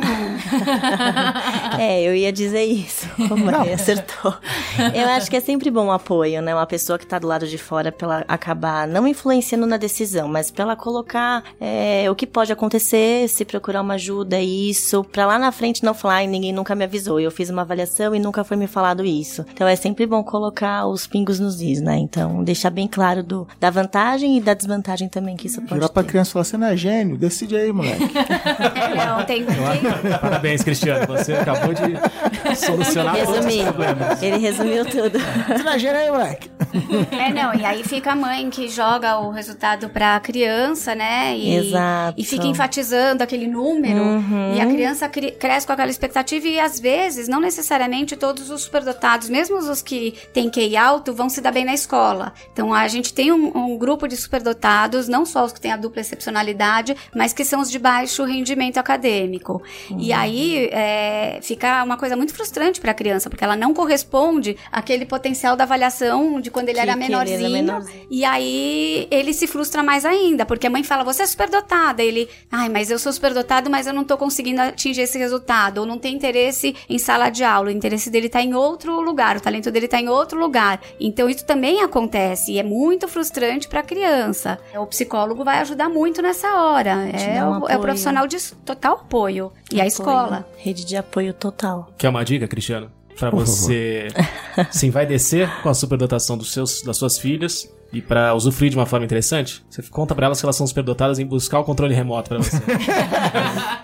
É, eu ia dizer isso. Como é, acertou. Eu acho que é sempre bom o apoio, né? Uma pessoa que tá do lado de fora pra ela acabar não influenciando na decisão, mas pra ela colocar é, o que pode acontecer, se procurar uma ajuda, isso, pra lá na frente não falar, ai, ninguém nunca me avisou, eu fiz uma avaliação e nunca foi me falado isso. Então é sempre bom colocar os pingos nos is, né? Então deixar bem claro do, da vantagem e da desvantagem também que isso pode virar ter. Pra criança e falar, você não é gênio? Decide aí, moleque. Não, tem que... Parabéns, Cristiano, você acabou de solucionar todos os problemas. Ele resumiu tudo. Você não é gênio aí, moleque? É, não, e aí fica a mãe que joga o resultado pra criança, né? E, exato. E fica enfatizando aquele número, uhum. E a criança cri- cresce com aquela expectativa e às vezes, não necessariamente todos os superdotados, mesmo os que têm Q I alto, vão se dar bem na escola. Então, a gente tem um, um grupo de superdotados, não só os que têm a dupla excepcionalidade, mas que são os de baixo rendimento acadêmico. Uhum. E aí, é, fica uma coisa muito frustrante para a criança, porque ela não corresponde àquele potencial da avaliação de quando ele, que, era, menorzinho, ele era menorzinho. E aí, ele se frustra mais ainda, porque a mãe fala, você é superdotada. Ele, ai, mas eu sou superdotado, mas eu não estou conseguindo atingir esse resultado. Ou não tem interesse em sala de aula. O interesse dele está em outro lugar, o talento dele está em outro lugar. Então, isso também acontece. Acontece, e é muito frustrante para a criança. O psicólogo vai ajudar muito nessa hora. É o, é o profissional de total apoio. E apoio, a escola. Rede de apoio total. Quer uma dica, Cristiano? Para você se envaidecer com a superdotação dos seus, das suas filhas e para usufruir de uma forma interessante, você conta para elas que elas são superdotadas em buscar o controle remoto para você.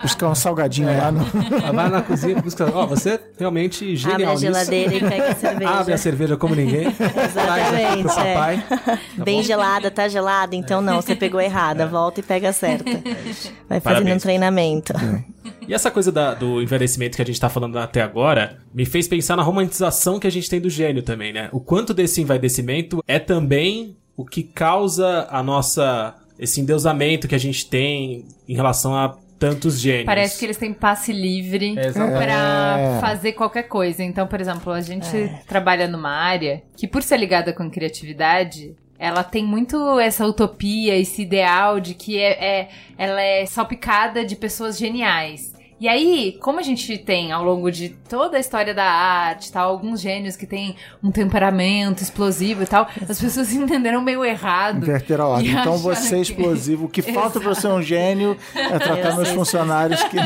Buscar um salgadinho é. lá no... Vai na cozinha e busca... Ó, oh, você realmente genial nisso. Abre a geladeira nisso. E pega a cerveja. Abre a cerveja como ninguém. Exatamente. Pro papai. Tá bem bom? Gelada, tá gelada, então é. Não, você pegou errada. É. Volta e pega a certa. É. Vai fazendo Parabéns. Um treinamento. É. E essa coisa da, do envelhecimento que a gente tá falando até agora me fez pensar na romantização que a gente tem do gênio também, né? O quanto desse envelhecimento é também o que causa a nossa, esse endeusamento que a gente tem em relação a tantos gênios. Parece que eles têm passe livre pra fazer qualquer coisa. Então, por exemplo, a gente é. trabalha numa área que, por ser ligada com criatividade, ela tem muito essa utopia, esse ideal de que é, é, ela é salpicada de pessoas geniais. E aí, como a gente tem, ao longo de toda a história da arte, tal, alguns gênios que têm um temperamento explosivo e tal, as pessoas entenderam meio errado. Inverteram a ordem. Então você é explosivo, o que falta para você um gênio é tratar meus funcionários que...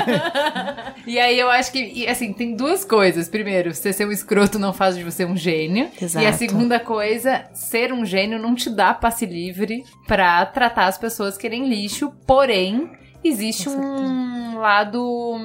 E aí eu acho que, assim, tem duas coisas. Primeiro, você ser um escroto não faz de você um gênio. Exato. E a segunda coisa, ser um gênio não te dá passe livre pra tratar as pessoas que querem lixo, porém, existe um lado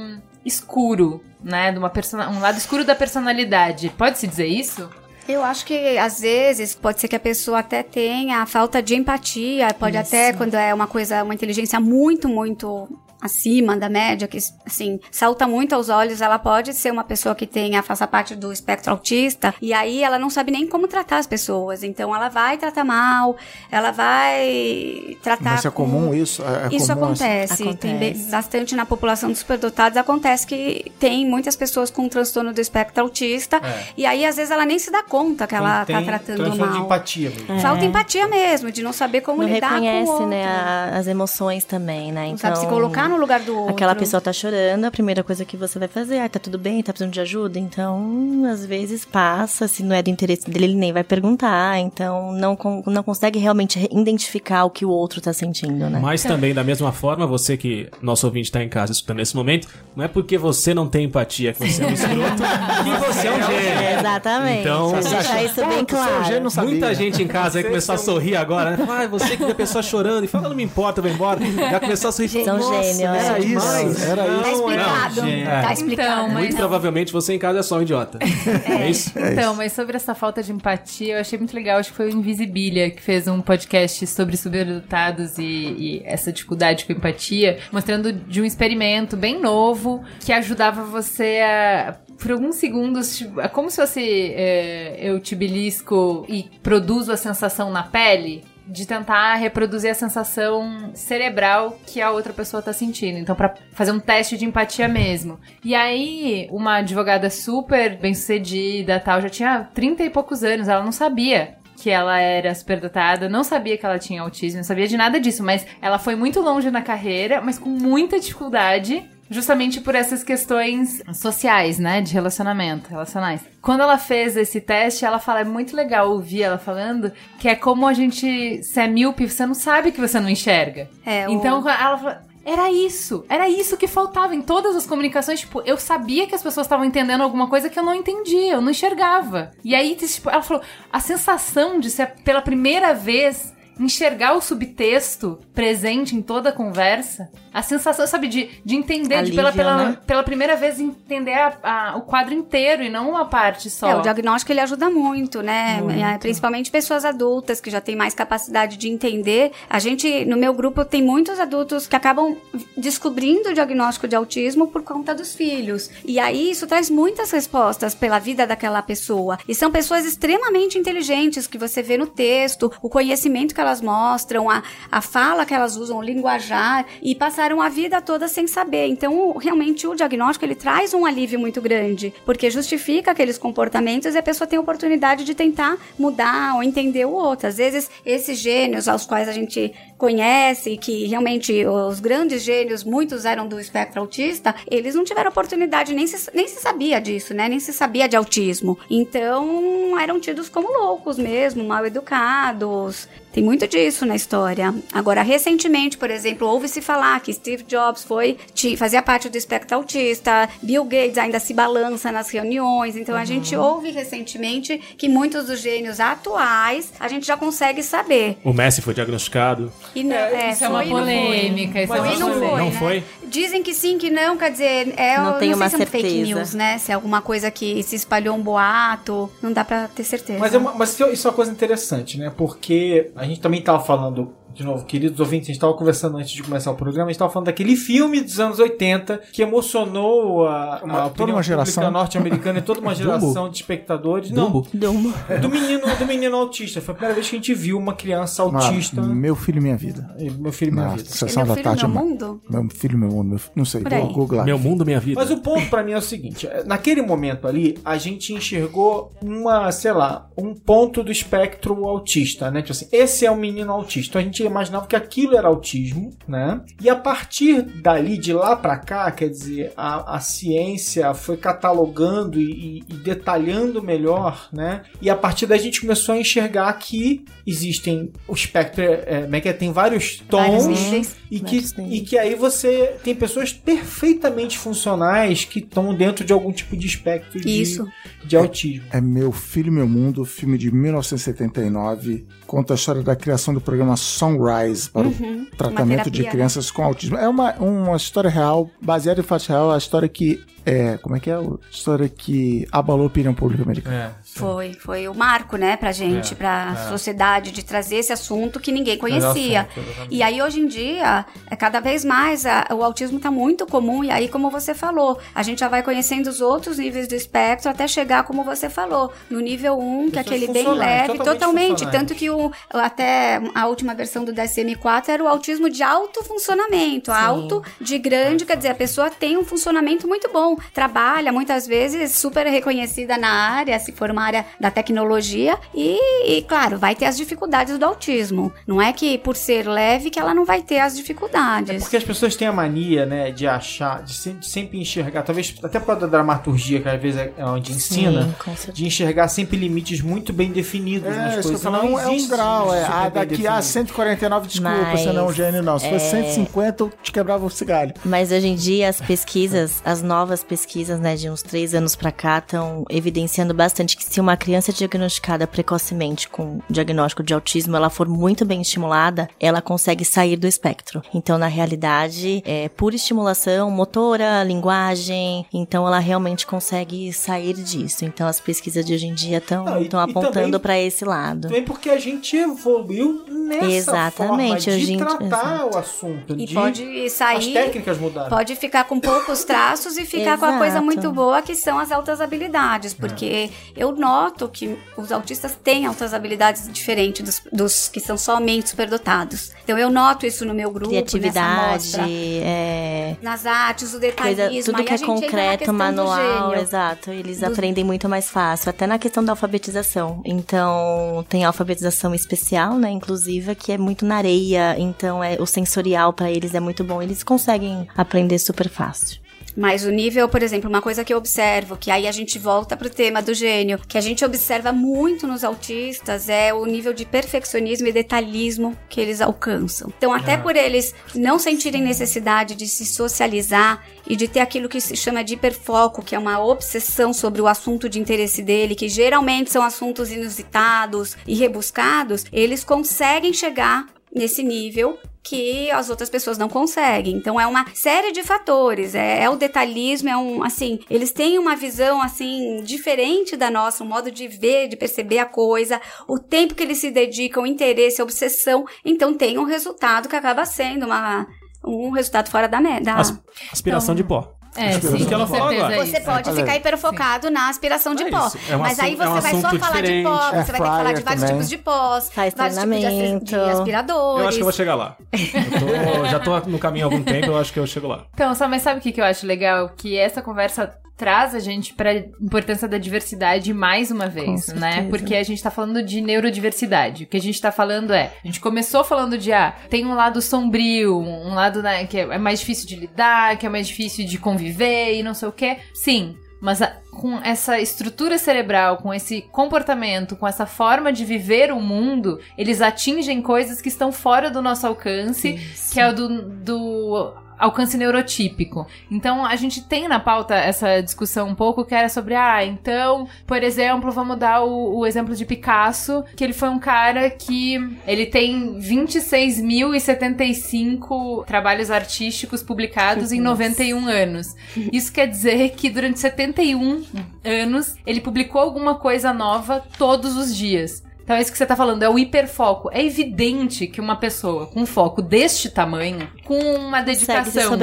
escuro, né? De uma persona- um lado escuro da personalidade. Pode-se dizer isso? Eu acho que, às vezes, pode ser que a pessoa até tenha a falta de empatia, pode isso. até, quando é uma coisa, uma inteligência muito, muito acima da média, que, assim, salta muito aos olhos, ela pode ser uma pessoa que tenha, faça parte do espectro autista, e aí ela não sabe nem como tratar as pessoas, então ela vai tratar mal, ela vai tratar... Mas é com... comum isso? É comum isso acontece, acontece. Tem be- bastante na população dos superdotados, acontece que tem muitas pessoas com transtorno do espectro autista, é. e aí às vezes ela nem se dá conta que então, ela tá tratando mal. Falta de empatia mesmo. É. Falta empatia mesmo, de não saber como não lidar com o outro. Não reconhece, né, a, as emoções também, né? Então, não sabe se colocar no lugar do outro. Aquela pessoa tá chorando, a primeira coisa que você vai fazer é, ah, tá tudo bem, tá precisando de ajuda? Então, às vezes passa, se não é do interesse dele, ele nem vai perguntar, então não, não consegue realmente identificar o que o outro tá sentindo, né? Mas também, da mesma forma, você que, nosso ouvinte tá em casa escutando nesse momento, não é porque você não tem empatia, que você é um escroto, que você é um gênio. Exatamente. Então, deixar isso bem claro. Gênio, não sabia. Muita gente em casa aí começou a sorrir agora, né? Ah, você que vê a pessoa chorando e fala, não me importa, vai embora. Já começou a sorrir. São gênios. Era isso, mas, era não, isso. Tá explicado. Não, tá explicado. Então, mas muito não. provavelmente você em casa é só um idiota. É, é isso? Então, é isso. Mas sobre essa falta de empatia, eu achei muito legal. Acho que foi o Invisibilia que fez um podcast sobre superdotados e, e essa dificuldade com empatia, mostrando de um experimento bem novo que ajudava você a, por alguns segundos, tipo, é como se fosse é, eu te belisco e produzo a sensação na pele, de tentar reproduzir a sensação cerebral que a outra pessoa tá sentindo. Então, pra fazer um teste de empatia mesmo. E aí, uma advogada super bem-sucedida, tal, já tinha trinta e poucos anos, ela não sabia que ela era superdotada, não sabia que ela tinha autismo, não sabia de nada disso, mas ela foi muito longe na carreira, mas com muita dificuldade, justamente por essas questões sociais, né, de relacionamento, relacionais. Quando ela fez esse teste, ela fala, é muito legal ouvir ela falando, que é como a gente, se é míope, você não sabe que você não enxerga. É, então, o... ela fala, era isso, era isso que faltava em todas as comunicações, tipo, eu sabia que as pessoas estavam entendendo alguma coisa que eu não entendia, eu não enxergava. E aí, tipo, ela falou, a sensação de ser pela primeira vez... enxergar o subtexto presente em toda a conversa, a sensação, sabe, de, de entender, alívio, de pela, pela, né? pela primeira vez entender a, a, o quadro inteiro e não uma parte só. É, o diagnóstico ele ajuda muito, né? Muito. Principalmente pessoas adultas que já têm mais capacidade de entender. A gente, no meu grupo, tem muitos adultos que acabam descobrindo o diagnóstico de autismo por conta dos filhos. E aí isso traz muitas respostas pela vida daquela pessoa. E são pessoas extremamente inteligentes que você vê no texto, o conhecimento que ela elas mostram, a, a fala que elas usam, o linguajar, e passaram a vida toda sem saber. Então, o, realmente, o diagnóstico, ele traz um alívio muito grande, porque justifica aqueles comportamentos e a pessoa tem a oportunidade de tentar mudar ou entender o outro. Às vezes, esses gênios aos quais a gente conhece, que realmente os grandes gênios, muitos eram do espectro autista, eles não tiveram oportunidade, nem se, nem se sabia disso, né? Nem se sabia de autismo. Então, eram tidos como loucos mesmo, mal educados. Tem muito disso na história. Agora, recentemente, por exemplo, ouve-se falar que Steve Jobs foi, fazia parte do espectro autista, Bill Gates ainda se balança nas reuniões, então uhum. a gente ouve recentemente que muitos dos gênios atuais, a gente já consegue saber. O Messi foi diagnosticado. E não, é, isso é uma polêmica. Isso foi, não foi, não foi? Né? Dizem que sim, que não, quer dizer, é, não, eu, tenho não sei uma se certeza. É um fake news, né? Se é alguma coisa que se espalhou, um boato, não dá pra ter certeza. Mas, é uma, mas isso é uma coisa interessante, né? Porque a gente também estava falando, de novo, queridos ouvintes, a gente estava conversando antes de começar o programa, a gente estava falando daquele filme dos anos oitenta que emocionou a, uma, a toda uma geração norte-americana e toda uma geração Dumbo. De espectadores. Dumbo. Não, Dumbo. Do, menino, do menino autista. Foi a primeira vez que a gente viu uma criança autista. Ah, meu filho e minha vida. Meu filho e minha Na vida. Sessão da tarde. Meu mundo? Meu filho e meu mundo. Meu, não sei. Google. Meu mundo, minha vida. Mas o ponto pra mim é o seguinte, naquele momento ali, a gente enxergou uma, sei lá, um ponto do espectro autista, né? Tipo assim, esse é o menino autista. A gente gente imaginava que aquilo era autismo, né? E a partir dali, de lá para cá, quer dizer, a, a ciência foi catalogando e, e detalhando melhor, né? E a partir daí a gente começou a enxergar que existem o espectro, é, como é que é? Tem vários tons, vários e, que, e que aí você tem pessoas perfeitamente funcionais que estão dentro de algum tipo de espectro de, de autismo. É, é Meu Filho, Meu Mundo, filme de mil novecentos e setenta e nove, conta a história da criação do programa Sunrise para uhum, o tratamento de crianças com autismo. É uma, uma história real, baseada em fatos reais, a história que É, como é que é a história que abalou a opinião pública americana? É, foi, foi o marco, né, pra gente, é, pra é. sociedade, de trazer esse assunto que ninguém conhecia. Assunto, e aí, hoje em dia, cada vez mais, a, o autismo tá muito comum, e aí, como você falou, a gente já vai conhecendo os outros níveis do espectro até chegar, como você falou, no nível um, que é aquele bem leve, totalmente, totalmente tanto que o, até a última versão do D S M quatro era o autismo de alto funcionamento, Sim. alto de grande, quer dizer, a pessoa tem um funcionamento muito bom, trabalha muitas vezes super reconhecida na área, se for uma área da tecnologia, e, e claro, vai ter as dificuldades do autismo. Não é que por ser leve que ela não vai ter as dificuldades. É porque as pessoas têm a mania, né, de achar, de sempre, de sempre enxergar, talvez até por causa da dramaturgia, que às vezes é onde ensina, Sim, de enxergar sempre limites muito bem definidos é, nas coisas. Não, não é um grau, é, ah, daqui a cento e quarenta e nove, desculpa, mas você não é um gênio não. Se é... fosse cento e cinquenta, eu te quebrava o cigalho. Mas hoje em dia as pesquisas, as novas pesquisas, né, de uns três anos pra cá estão evidenciando bastante que se uma criança diagnosticada precocemente com diagnóstico de autismo, ela for muito bem estimulada, ela consegue sair do espectro. Então, na realidade, é pura estimulação motora, linguagem, então ela realmente consegue sair disso. Então, as pesquisas de hoje em dia estão apontando para esse lado. Também porque a gente evoluiu nessa exatamente, forma de gente, tratar exatamente. o assunto. E de, pode sair, as técnicas mudaram. Pode ficar com poucos traços e ficar com a coisa muito boa, que são as altas habilidades, porque é. eu noto que os autistas têm altas habilidades diferentes dos, dos que são somente superdotados. Então eu noto isso no meu grupo, criatividade, nessa é... nas artes, o detalhismo, coisa, tudo que é concreto, manual, exato, eles dos... aprendem muito mais fácil, até na questão da alfabetização. Então tem a alfabetização especial, né, inclusiva, que é muito na areia, então é, o sensorial para eles é muito bom, eles conseguem aprender super fácil. Mas o nível, por exemplo, uma coisa que eu observo, que aí a gente volta pro tema do gênio, que a gente observa muito nos autistas, é o nível de perfeccionismo e detalhismo que eles alcançam. Então, até ah. por eles não sentirem necessidade de se socializar e de ter aquilo que se chama de hiperfoco, que é uma obsessão sobre o assunto de interesse dele, que geralmente são assuntos inusitados e rebuscados, eles conseguem chegar nesse nível que as outras pessoas não conseguem. Então é uma série de fatores, é, é o detalhismo, é um, assim, eles têm uma visão, assim, diferente da nossa, um modo de ver, de perceber a coisa, o tempo que eles se dedicam, interesse, obsessão, então tem um resultado que acaba sendo uma, um resultado fora da média. As, aspiração então, de pó. É, sim, que ela falou agora. Você é pode é, ficar é, hiperfocado sim. na aspiração de é pó. É um mas assunto, aí você é um vai só falar de pó, é você vai ter que falar de vários também. tipos de pós, Faz vários tipos de aspiradores. Eu acho que eu vou chegar lá. Eu tô, já tô no caminho há algum tempo, eu acho que eu chego lá. Então, só, mas sabe o que, que eu acho legal? Que essa conversa traz a gente pra importância da diversidade mais uma vez, né? Porque a gente tá falando de neurodiversidade. O que a gente tá falando é, a gente começou falando de, ah, tem um lado sombrio, um lado, né, que é mais difícil de lidar, que é mais difícil de conviver e não sei o quê. Sim, mas a, com essa estrutura cerebral, com esse comportamento, com essa forma de viver o mundo, eles atingem coisas que estão fora do nosso alcance, Isso. que é o do... do alcance neurotípico. Então, a gente tem na pauta essa discussão um pouco que era sobre, ah, então, por exemplo, vamos dar o, o exemplo de Picasso, que ele foi um cara que ele tem vinte e seis mil e setenta e cinco trabalhos artísticos publicados que em Deus. noventa e um anos. Isso quer dizer que durante setenta e um anos ele publicou alguma coisa nova todos os dias. Então é isso que você tá falando, é o hiperfoco. É evidente que uma pessoa com foco deste tamanho, com uma dedicação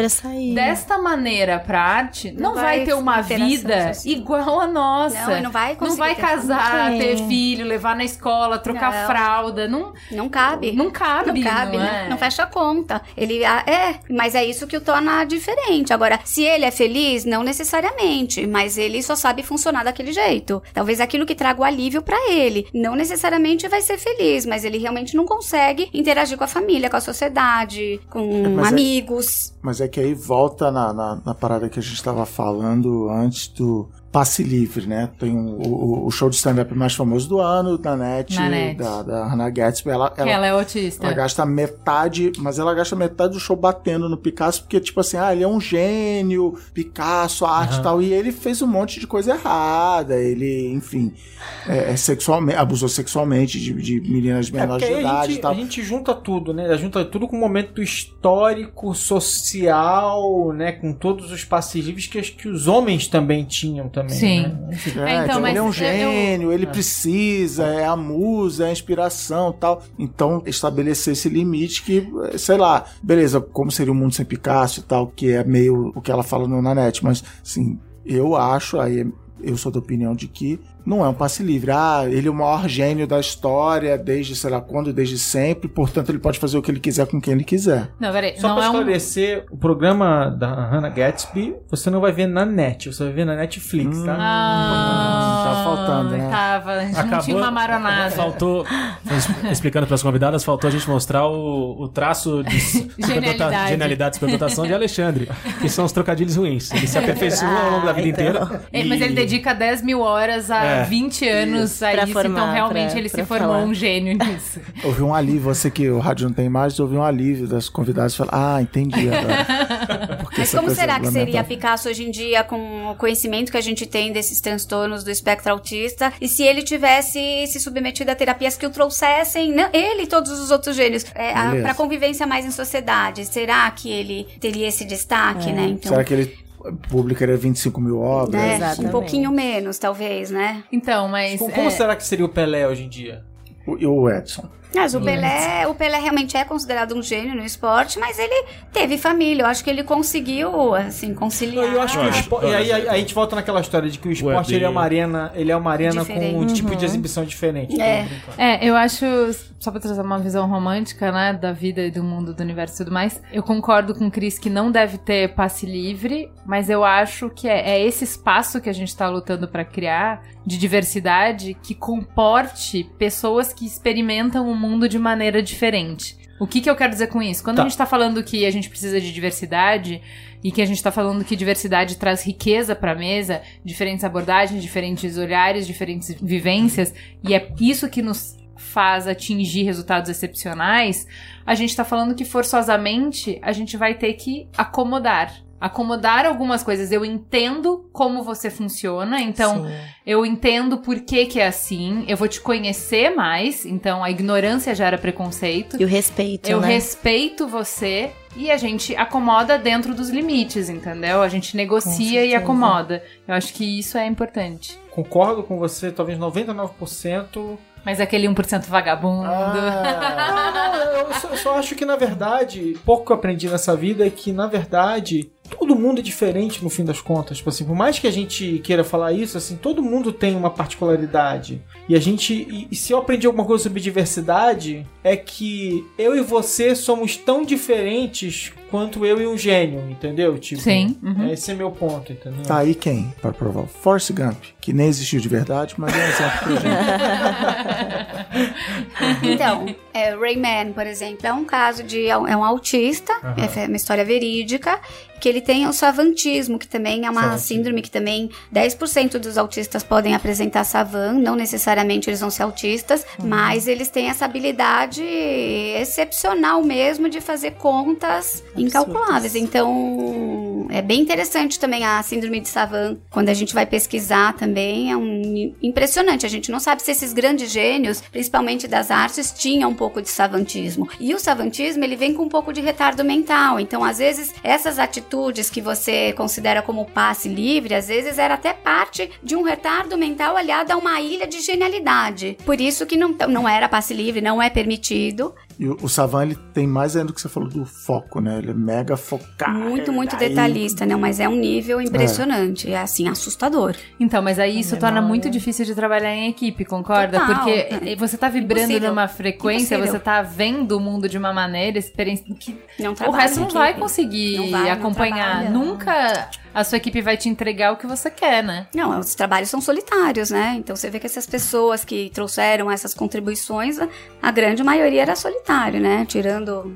desta maneira pra arte, não, não vai, vai ter uma vida social. igual a nossa. Não, não vai Não vai casar, ter, ter filho, levar na escola, trocar não. fralda. Não, não cabe. Não cabe. Não cabe, não, é? não, não fecha a conta. Ele é, mas é isso que o torna diferente. Agora, se ele é feliz, não necessariamente, mas ele só sabe funcionar daquele jeito. Talvez aquilo que traga o alívio pra ele, não necessariamente necessariamente vai ser feliz, mas ele realmente não consegue interagir com a família, com a sociedade, com é, amigos. É, mas é que aí volta na, na, na parada que a gente estava falando antes do passe livre, né? Tem um, o, o show de stand-up mais famoso do ano, da Net, na Net. Da, da Hannah Gadsby. Ela, ela, ela é autista. Ela gasta metade, mas ela gasta metade do show batendo no Picasso, porque tipo assim, ah, ele é um gênio, Picasso, a arte e uhum. tal, e ele fez um monte de coisa errada, ele, enfim, é, é sexualmente, abusou sexualmente de, de meninas de menor é de idade e tal. A gente junta tudo, né? Junta tudo com o momento histórico, social, né? Com todos os passes livres que, que os homens também tinham, também. Sim. Né? É, é, então, mas ele é um gênio, eu... ele é. precisa, é a musa, é a inspiração e tal. Então, estabelecer esse limite que, sei lá, beleza, como seria o mundo sem Picasso e tal, que é meio o que ela fala no Nanete, mas, assim, eu acho, aí eu sou da opinião de que não é um passe livre. Ah, ele é o maior gênio da história, desde sei lá quando, desde sempre, portanto ele pode fazer o que ele quiser com quem ele quiser. Não, peraí. Só não pra é esclarecer, um... o programa da Hannah Gadsby, você não vai ver na Net, você vai ver na Netflix, hum, tá? Ah, tá faltando, né? Tava, não acabou, tinha uma maronada. Faltou, explicando para as convidadas, faltou a gente mostrar o, o traço de genialidade. Genialidade de superdotação de Alexandre, que são os trocadilhos ruins. Ele se aperfeiçoa ah, ao longo da vida então. inteira. É, mas e... ele dedica dez mil horas a é. vinte anos isso, a isso, formar, então realmente pra, ele pra se formou falar. um gênio nisso. Houve um alívio, você que o rádio não tem imagens, houve um alívio das convidadas falar, ah, entendi agora. Mas como será que seria Picasso hoje em dia com o conhecimento que a gente tem desses transtornos do espectro autista, e se ele tivesse se submetido a terapias que o trouxessem, não, ele e todos os outros gênios, é, para convivência mais em sociedade, será que ele teria esse destaque, é. né? Então, será que ele publicaria vinte e cinco mil obras? É, um pouquinho menos, talvez, né? Então, mas... Como, como é... será que seria o Pelé hoje em dia? E o, o Edson? Mas o Pelé, o Pelé realmente é considerado um gênio no esporte, mas ele teve família, eu acho que ele conseguiu, assim, conciliar. Eu acho que o espo... E aí, aí a gente volta naquela história de que o esporte ele é uma arena, ele é uma arena diferente, com um uhum. tipo de exibição diferente. É. é, eu acho, só pra trazer uma visão romântica, né, da vida e do mundo, do universo e tudo mais, eu concordo com o Cris que não deve ter passe livre, mas eu acho que é, é esse espaço que a gente tá lutando pra criar, de diversidade, que comporte pessoas que experimentam o mundo de maneira diferente. O que que eu quero dizer com isso? Quando tá. a gente tá falando que a gente precisa de diversidade, e que a gente tá falando que diversidade traz riqueza pra mesa, diferentes abordagens, diferentes olhares, diferentes vivências, e é isso que nos faz atingir resultados excepcionais, a gente tá falando que forçosamente a gente vai ter que acomodar. Acomodar algumas coisas. Eu entendo como você funciona, então Sim. eu entendo por que que é assim, eu vou te conhecer mais, então a ignorância gera preconceito. E o respeito, eu né? Eu respeito você e a gente acomoda dentro dos limites, entendeu? A gente negocia e acomoda. Eu acho que isso é importante. Concordo com você, talvez noventa e nove por cento. Mas aquele um por cento vagabundo. Ah, eu, só, eu só acho que, na verdade, pouco que eu aprendi nessa vida é que, na verdade, todo mundo é diferente no fim das contas. Tipo assim, por mais que a gente queira falar isso, assim, todo mundo tem uma particularidade. E a gente. E, e se eu aprendi alguma coisa sobre diversidade, é que eu e você somos tão diferentes quanto eu e um gênio, entendeu? Tipo, Sim. Uhum. Esse é meu ponto, entendeu? Tá aí quem? Para provar. Forrest Gump, que nem existiu de verdade, mas é um exemplo pro gênio. Então, é, Rayman, por exemplo, é um caso de... é um autista, uhum. é uma história verídica, que ele tem o savantismo, que também é uma Savantismo. síndrome que também dez por cento dos autistas podem apresentar savan, não necessariamente eles vão ser autistas, uhum. mas eles têm essa habilidade excepcional mesmo de fazer contas Absurdas. incalculáveis. Então, é bem interessante também a síndrome de Savan. Quando a gente vai pesquisar também, é um... impressionante. A gente não sabe se esses grandes gênios, principalmente das artes, tinham um pouco de savantismo. E o savantismo, ele vem com um pouco de retardo mental. Então, às vezes, essas atitudes que você considera como passe livre, às vezes era até parte de um retardo mental aliado a uma ilha de genialidade. Por isso que não, não era passe livre, não é permitido. E o, o Savan, ele tem mais ainda do que você falou do foco, né? Ele é mega focado. Muito, muito daí... detalhista, né? Mas é um nível impressionante. É, é assim, assustador. Então, mas aí isso é torna mal... muito difícil de trabalhar em equipe, concorda? Total. Porque você tá vibrando Impossível. numa frequência, Impossível. você tá vendo o mundo de uma maneira, experiência... que não o resto não vai conseguir não vai, acompanhar. Não Nunca a sua equipe vai te entregar o que você quer, né? Não, os trabalhos são solitários, né? Então você vê que essas pessoas que trouxeram essas contribuições, a grande maioria era solitário, né? Tirando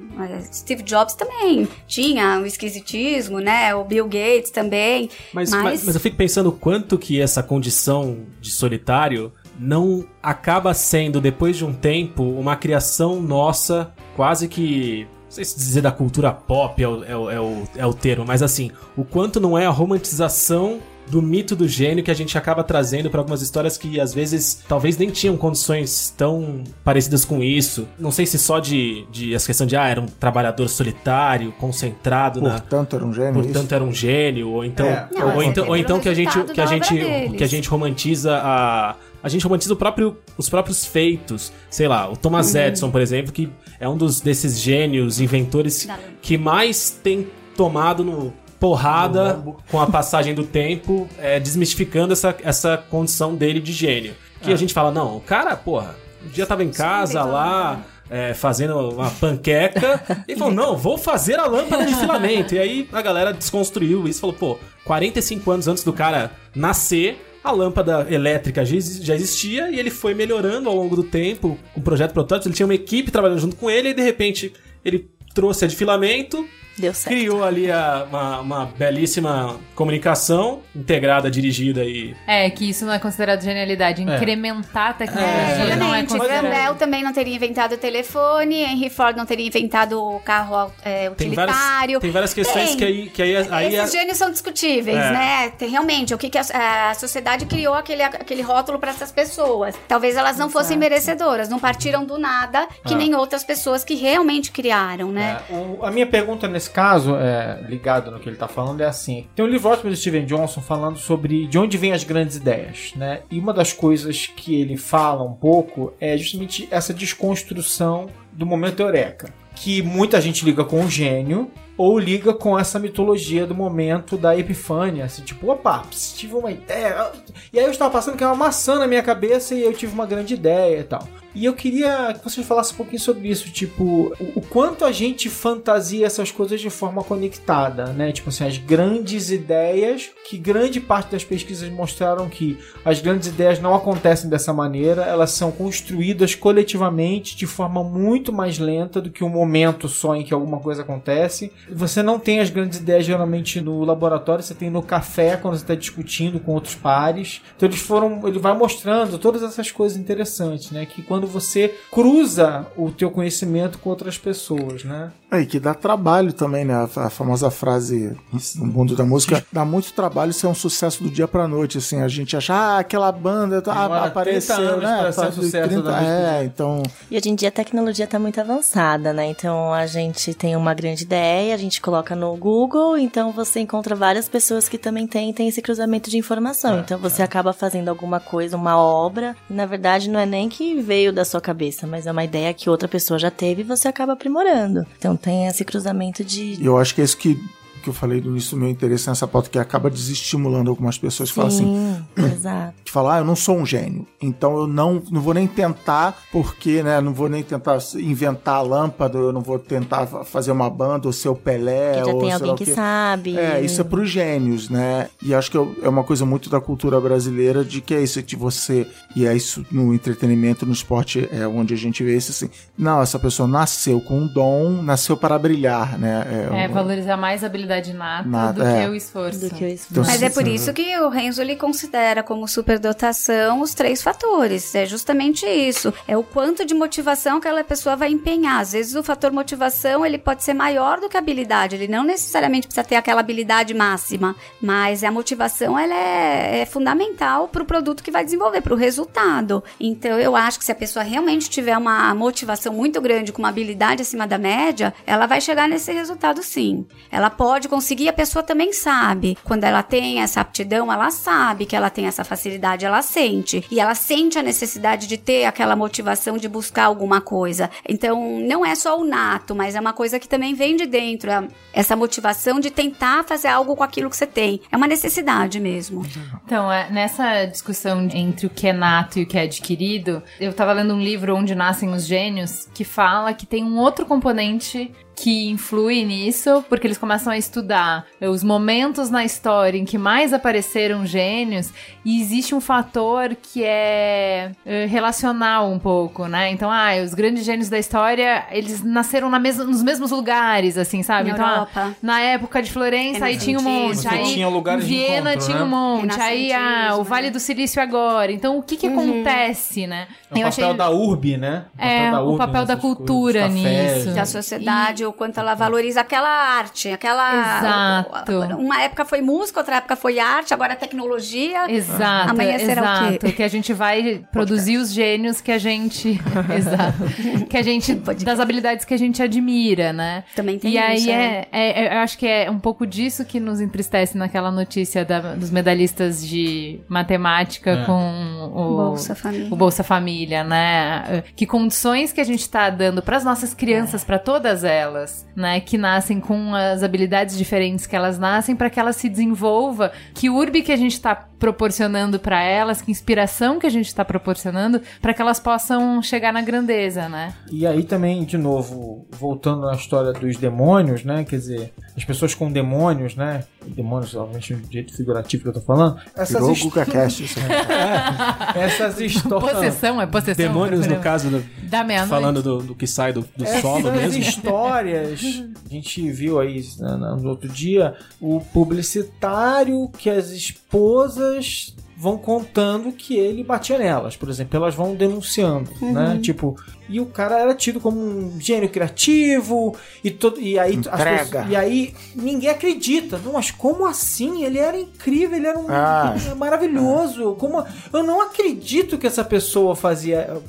Steve Jobs também tinha um esquisitismo, né? O Bill Gates também. Mas, mas... mas, mas eu fico pensando o quanto que essa condição de solitário não acaba sendo, depois de um tempo, uma criação nossa quase que... Não sei se dizer da cultura pop é o, é, o, é, o, é o termo, mas assim, o quanto não é a romantização do mito do gênio que a gente acaba trazendo para algumas histórias que, às vezes, talvez nem tinham condições tão parecidas com isso. Não sei se só de, de essa questão de, ah, era um trabalhador solitário, concentrado. Portanto, na... era um gênio. Portanto, isso? era um gênio. Ou então, é. ou, não, ou então, ou então que, a gente, que, a gente, que a gente romantiza a... A gente romantiza o próprio, os próprios feitos. Sei lá, o Thomas uhum. Edison, por exemplo, que é um dos, desses gênios, inventores Dá. que mais tem tomado no, porrada no com a passagem do tempo, é, desmistificando essa, essa condição dele de gênio. Que ah. a gente fala, não, o cara, porra, um dia tava em casa lá, é, fazendo uma panqueca, e falou, não, vou fazer a lâmpada de filamento. E aí a galera desconstruiu isso, falou, pô, quarenta e cinco anos antes do cara nascer... A lâmpada elétrica já existia e ele foi melhorando ao longo do tempo com o projeto protótipo. Ele tinha uma equipe trabalhando junto com ele e, de repente, ele trouxe a de filamento, Deu certo. criou ali a, uma, uma belíssima comunicação integrada, dirigida e... É, que isso não é considerado genialidade. Incrementar é. a tecnologia é, não é considerado. Grambel também não teria inventado o telefone, Henry Ford não teria inventado o carro é, utilitário. Tem várias, tem várias questões tem. que aí... Que aí, aí Esses é... gênios são discutíveis, é. né? Tem, realmente, o que, que a, a sociedade criou aquele, aquele rótulo para essas pessoas. Talvez elas não fossem Exato. merecedoras, não partiram do nada, que ah. nem outras pessoas que realmente criaram, né? É. O, a minha pergunta nesse caso, é, ligado no que ele tá falando, é assim. Tem um livro ótimo do Steven Johnson falando sobre de onde vêm as grandes ideias, né? E uma das coisas que ele fala um pouco é justamente essa desconstrução do momento eureka, que muita gente liga com o gênio ou liga com essa mitologia do momento da epifânia, assim, tipo, opa, tive uma ideia. E aí eu estava passando que era uma maçã na minha cabeça e eu tive uma grande ideia e tal. E eu queria que vocês falassem um pouquinho sobre isso, tipo, o quanto a gente fantasia essas coisas de forma conectada, né? Tipo assim, as grandes ideias, que grande parte das pesquisas mostraram que as grandes ideias não acontecem dessa maneira, elas são construídas coletivamente de forma muito mais lenta do que um momento só em que alguma coisa acontece. Você não tem as grandes ideias geralmente no laboratório, você tem no café quando você está discutindo com outros pares. Então eles foram, ele vai mostrando todas essas coisas interessantes, né? Que quando quando você cruza o teu conhecimento com outras pessoas, né? É, e que dá trabalho também, né? A, a famosa frase no mundo da música, dá muito trabalho ser um sucesso do dia pra noite, assim, a gente acha, ah, aquela banda ah, apareceu, né? Ser sucesso trinta, é, então... E hoje em dia a tecnologia tá muito avançada, né? Então a gente tem uma grande ideia, a gente coloca no Google, então você encontra várias pessoas que também têm, tem esse cruzamento de informação, é, então você é. acaba fazendo alguma coisa, uma obra, e na verdade não é nem que veio da sua cabeça, mas é uma ideia que outra pessoa já teve e você acaba aprimorando. Então tem esse cruzamento de... Eu acho que é isso que, que eu falei do início do meu interesse nessa pauta, que acaba desestimulando algumas pessoas que falam assim... Exato. Que falam, ah, eu não sou um gênio, então eu não, não vou nem tentar, porque, né, não vou nem tentar inventar a lâmpada, eu não vou tentar fazer uma banda, ou ser o Pelé, que já ou tem alguém que sabe. É, isso é pros gênios, né? E acho que é uma coisa muito da cultura brasileira de que é isso, de você... E é isso no entretenimento, no esporte, é onde a gente vê isso assim... Não, essa pessoa nasceu com um dom, nasceu para brilhar, né? É, é um... valorizar mais a habilidade nata Nada, do, é. que o esforço. do que o esforço. Mas é por isso que o Renzulli considera como superdotação os três fatores. É justamente isso. É o quanto de motivação que aquela pessoa vai empenhar. Às vezes o fator motivação ele pode ser maior do que a habilidade. Ele não necessariamente precisa ter aquela habilidade máxima, mas a motivação ela é, é fundamental para o produto que vai desenvolver, para o resultado. Então eu acho que se a pessoa realmente tiver uma motivação muito grande com uma habilidade acima da média, ela vai chegar nesse resultado sim. Ela pode pode conseguir, a pessoa também sabe. Quando ela tem essa aptidão, ela sabe que ela tem essa facilidade, ela sente. E ela sente a necessidade de ter aquela motivação de buscar alguma coisa. Então, não é só o nato, mas é uma coisa que também vem de dentro. Essa motivação de tentar fazer algo com aquilo que você tem. É uma necessidade mesmo. Então, nessa discussão entre o que é nato e o que é adquirido, eu tava lendo um livro, Onde Nascem os Gênios, que fala que tem um outro componente que influi nisso, porque eles começam a estudar os momentos na história em que mais apareceram gênios, e existe um fator que é relacional um pouco, né? Então, ah, os grandes gênios da história, eles nasceram na mes- nos mesmos lugares, assim, sabe? Na então, ah, na época de Florença, é aí tinha um monte, aí tinha lugares Viena de encontro, tinha né? um monte, é aí ah, o Vale do Silício agora. Então, o que que uhum. acontece, né? É o Eu papel achei... da urbe, né? O é, papel da urbe, o papel da cultura coisas, nisso. Café, da sociedade. E... o quanto ela valoriza aquela arte, aquela... Exato. Uma época foi música, outra época foi arte, agora é tecnologia. Exato. Amanhã será o quê? Que a gente vai produzir os gênios que a gente... Exato. Que a gente... das habilidades que a gente admira, né? Também tem e isso. E aí, é, é, é, eu acho que é um pouco disso que nos entristece naquela notícia da, dos medalhistas de matemática é. com o Bolsa Família. O Bolsa Família, né? Que condições que a gente tá dando pras nossas crianças, é. pra todas elas, Elas, né, que nascem com as habilidades diferentes que elas nascem, para que elas se desenvolva, que urbe que a gente está proporcionando para elas, que inspiração que a gente está proporcionando, para que elas possam chegar na grandeza, né? E aí também, de novo, voltando à história dos demônios, né, quer dizer, as pessoas com demônios, né, demônios, obviamente, do jeito figurativo que eu tô falando, essas histórias... é, essas histórias... Possessão, é possessão. Demônios, no caso, do... da falando do, do que sai do, do solo mesmo. Histórias histórias, a gente viu aí, né, no outro dia, o publicitário que as esposas vão contando que ele batia nelas, por exemplo, elas vão denunciando, uhum. né, tipo, e o cara era tido como um gênio criativo e, to- e, aí, as pessoas, e aí ninguém acredita, não, mas como assim? Ele era incrível, ele era um ah. maravilhoso, como, eu não acredito que essa pessoa fazia,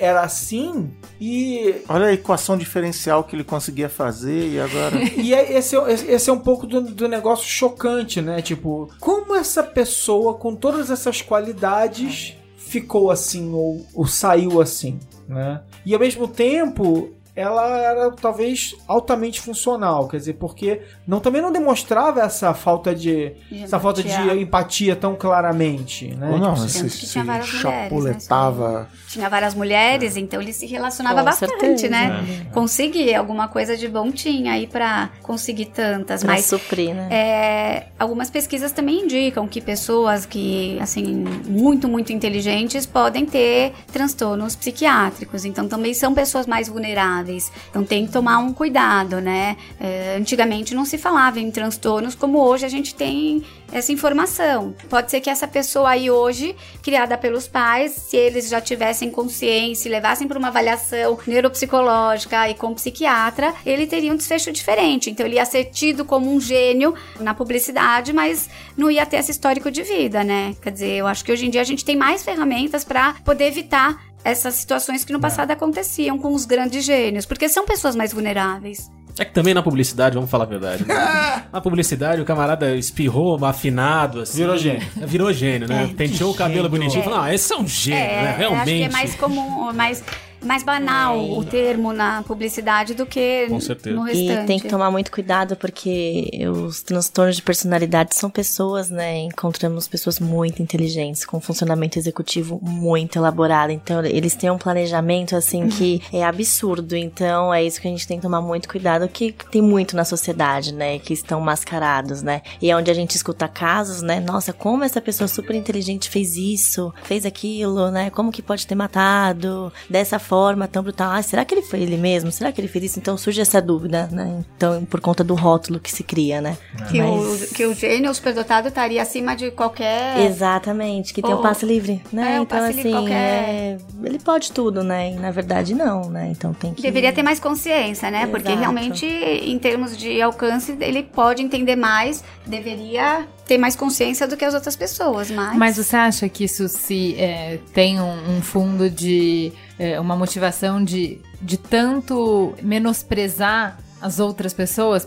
era assim e... Olha a equação diferencial que ele conseguia fazer e agora... E esse é, esse é um pouco do, do negócio chocante, né, tipo, como essa pessoa com todas essas qualidades ficou assim ou, ou saiu assim, né? E ao mesmo tempo ela era talvez altamente funcional, quer dizer, porque não, também não demonstrava essa falta de, de essa falta de empatia tão claramente, né? Ou não, tipo, se, se, tinha várias se mulheres, chapuletava. Né? Tinha várias mulheres, é. então ele se relacionava Com bastante, certeza. né? É. Conseguia alguma coisa de bom tinha aí pra conseguir tantas, pra mas suprir, né? É, algumas pesquisas também indicam que pessoas que, assim, muito, muito inteligentes podem ter transtornos psiquiátricos, então também são pessoas mais vulneráveis. Então tem que tomar um cuidado, né? É, antigamente não se falava em transtornos, como hoje a gente tem essa informação. Pode ser que essa pessoa aí hoje, criada pelos pais, se eles já tivessem consciência e levassem para uma avaliação neuropsicológica e com psiquiatra, ele teria um desfecho diferente. Então ele ia ser tido como um gênio na publicidade, mas não ia ter esse histórico de vida, né? Quer dizer, eu acho que hoje em dia a gente tem mais ferramentas para poder evitar essas situações que no passado aconteciam com os grandes gênios, porque são pessoas mais vulneráveis. É que também na publicidade, vamos falar a verdade, né? Na publicidade o camarada espirrou, afinado, assim. Virou gênio. Virou gênio, né? É, penteou o cabelo bonitinho e é. falou, ah, esse é um gênio, é, né? Realmente. Acho que é mais comum, mais... mais banal Não. o termo na publicidade do que Com certeza. no restante. E tem que tomar muito cuidado, porque os transtornos de personalidade são pessoas, né? Encontramos pessoas muito inteligentes, com um funcionamento executivo muito elaborado. Então, eles têm um planejamento, assim, que é absurdo. Então, é isso que a gente tem que tomar muito cuidado, que tem muito na sociedade, né? Que estão mascarados, né? E é onde a gente escuta casos, né? Nossa, como essa pessoa super inteligente fez isso, fez aquilo, né? Como que pode ter matado dessa forma tão brutal, ah, será que ele foi ele mesmo? Será que ele fez isso? Então surge essa dúvida, né? Então, por conta do rótulo que se cria, né? Que, Mas... o, que o gênio, o superdotado, estaria acima de qualquer... Exatamente, que oh. tem o passe livre, né? É, então, assim, qualquer... é... ele pode tudo, né? E, na verdade, não, né? Então, tem que... Deveria ter mais consciência, né? Exato. Porque, realmente, em termos de alcance, ele pode entender mais, deveria... tem mais consciência do que as outras pessoas, mas... Mas você acha que isso se é, tem um, um fundo de... É, uma motivação de, de tanto menosprezar as outras pessoas...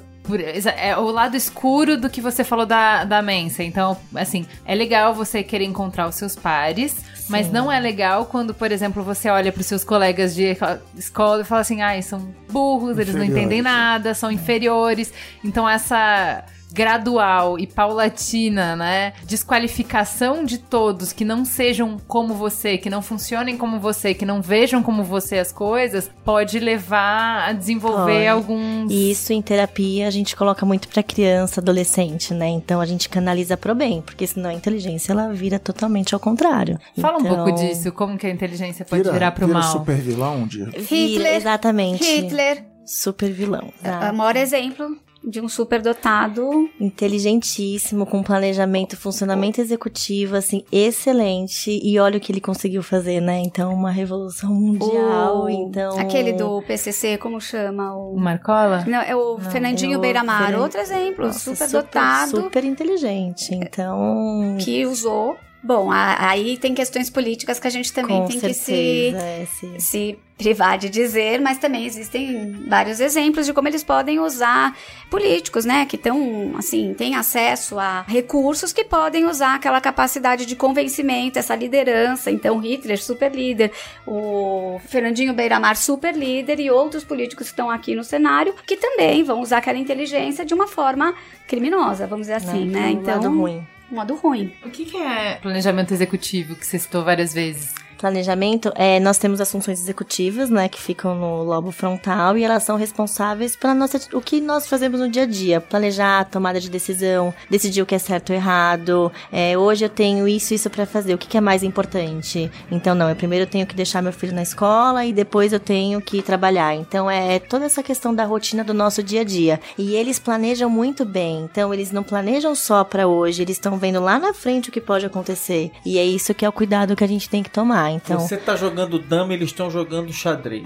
é o lado escuro do que você falou da, da Mensa. Então, assim, é legal você querer encontrar os seus pares, sim, mas não é legal quando, por exemplo, você olha para os seus colegas de escola e fala assim, ah, são burros, eles não entendem nada, são inferiores. Então, essa gradual e paulatina, né, desqualificação de todos que não sejam como você, que não funcionem como você, que não vejam como você as coisas, pode levar a desenvolver pode. alguns... E isso em terapia a gente coloca muito pra criança, adolescente, né, então a gente canaliza pro bem, porque senão a inteligência ela vira totalmente ao contrário. Fala então... um pouco disso, como que a inteligência pode vira, virar pro vira mal. Vira super vilão um dia. Hitler, vira, exatamente. Hitler. Super vilão. Tá? O maior exemplo... de um superdotado. Inteligentíssimo, com planejamento, funcionamento executivo, assim, excelente. E olha o que ele conseguiu fazer, né? Então, uma revolução mundial. Uh, então... Aquele do P C C, como chama? O Marcola? Não, é o Não, Fernandinho é o Beiramar. Fer... Outro exemplo, Nossa, superdotado. Super, super inteligente, então... Que usou... Bom, a, aí tem questões políticas que a gente também Com tem certeza, que se, é, se privar de dizer, mas também existem vários exemplos de como eles podem usar políticos, né, que estão, assim, têm acesso a recursos que podem usar aquela capacidade de convencimento, essa liderança. Então, Hitler, super líder, o Fernandinho Beiramar, super líder, e outros políticos que estão aqui no cenário, que também vão usar aquela inteligência de uma forma criminosa, vamos dizer assim, Não, né, um então... Lado ruim. Um modo ruim. O que, que é planejamento executivo que você citou várias vezes? Planejamento, é, nós temos as funções executivas, né, que ficam no lobo frontal e elas são responsáveis pela nossa, o que nós fazemos no dia a dia, planejar, tomada de decisão, decidir o que é certo ou errado, é, hoje eu tenho isso, isso pra fazer, o que, que é mais importante? Então não, eu primeiro tenho que deixar meu filho na escola e depois eu tenho que trabalhar, então é toda essa questão da rotina do nosso dia a dia, e eles planejam muito bem, então eles não planejam só pra hoje, eles estão vendo lá na frente o que pode acontecer, e é isso que é o cuidado que a gente tem que tomar. Então... Você tá jogando dama, eles estão jogando xadrez.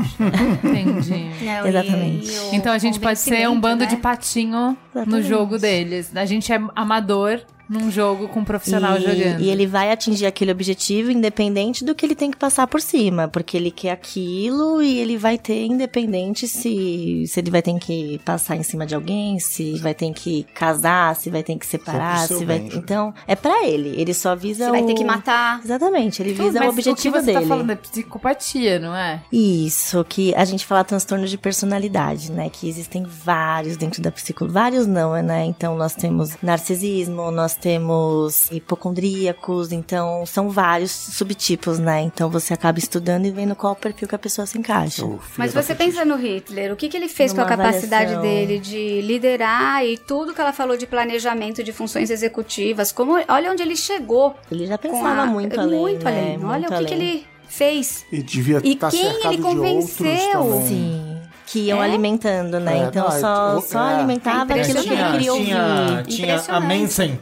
Entendi. Não, Exatamente. E, e então a gente pode ser um bando, né, de patinho, exatamente, no jogo deles. A gente é amador num jogo com um profissional e, jogando. E ele vai atingir aquele objetivo independente do que ele tem que passar por cima, porque ele quer aquilo e ele vai ter independente se, se ele vai ter que passar em cima de alguém, se vai ter que casar, se vai ter que separar, se vai... Então, é pra ele. Ele só visa o... Você vai ter que matar. Exatamente. Ele visa Mas o objetivo dele. o que você dele. tá falando é psicopatia, não é? Isso. Que a gente fala transtorno de personalidade, né? Que existem vários dentro da psicologia. Vários não, né? Então, nós temos narcisismo, nós temos hipocondríacos, então são vários subtipos, né? Então você acaba estudando e vendo qual perfil que a pessoa se encaixa. Mas você pensa no Hitler, o que, que ele fez Numa com a capacidade avaliação... dele de liderar e tudo que ela falou de planejamento de funções executivas, como, olha onde ele chegou. Ele já pensava a, muito além, Muito além, né? Muito olha além. o que, que ele fez. E devia estar cercado de outros também. Sim. Que iam é? alimentando, né? É, então não, só, eu, só é, alimentava é aquilo que ele queria ouvir. Tinha, tinha a Mensen.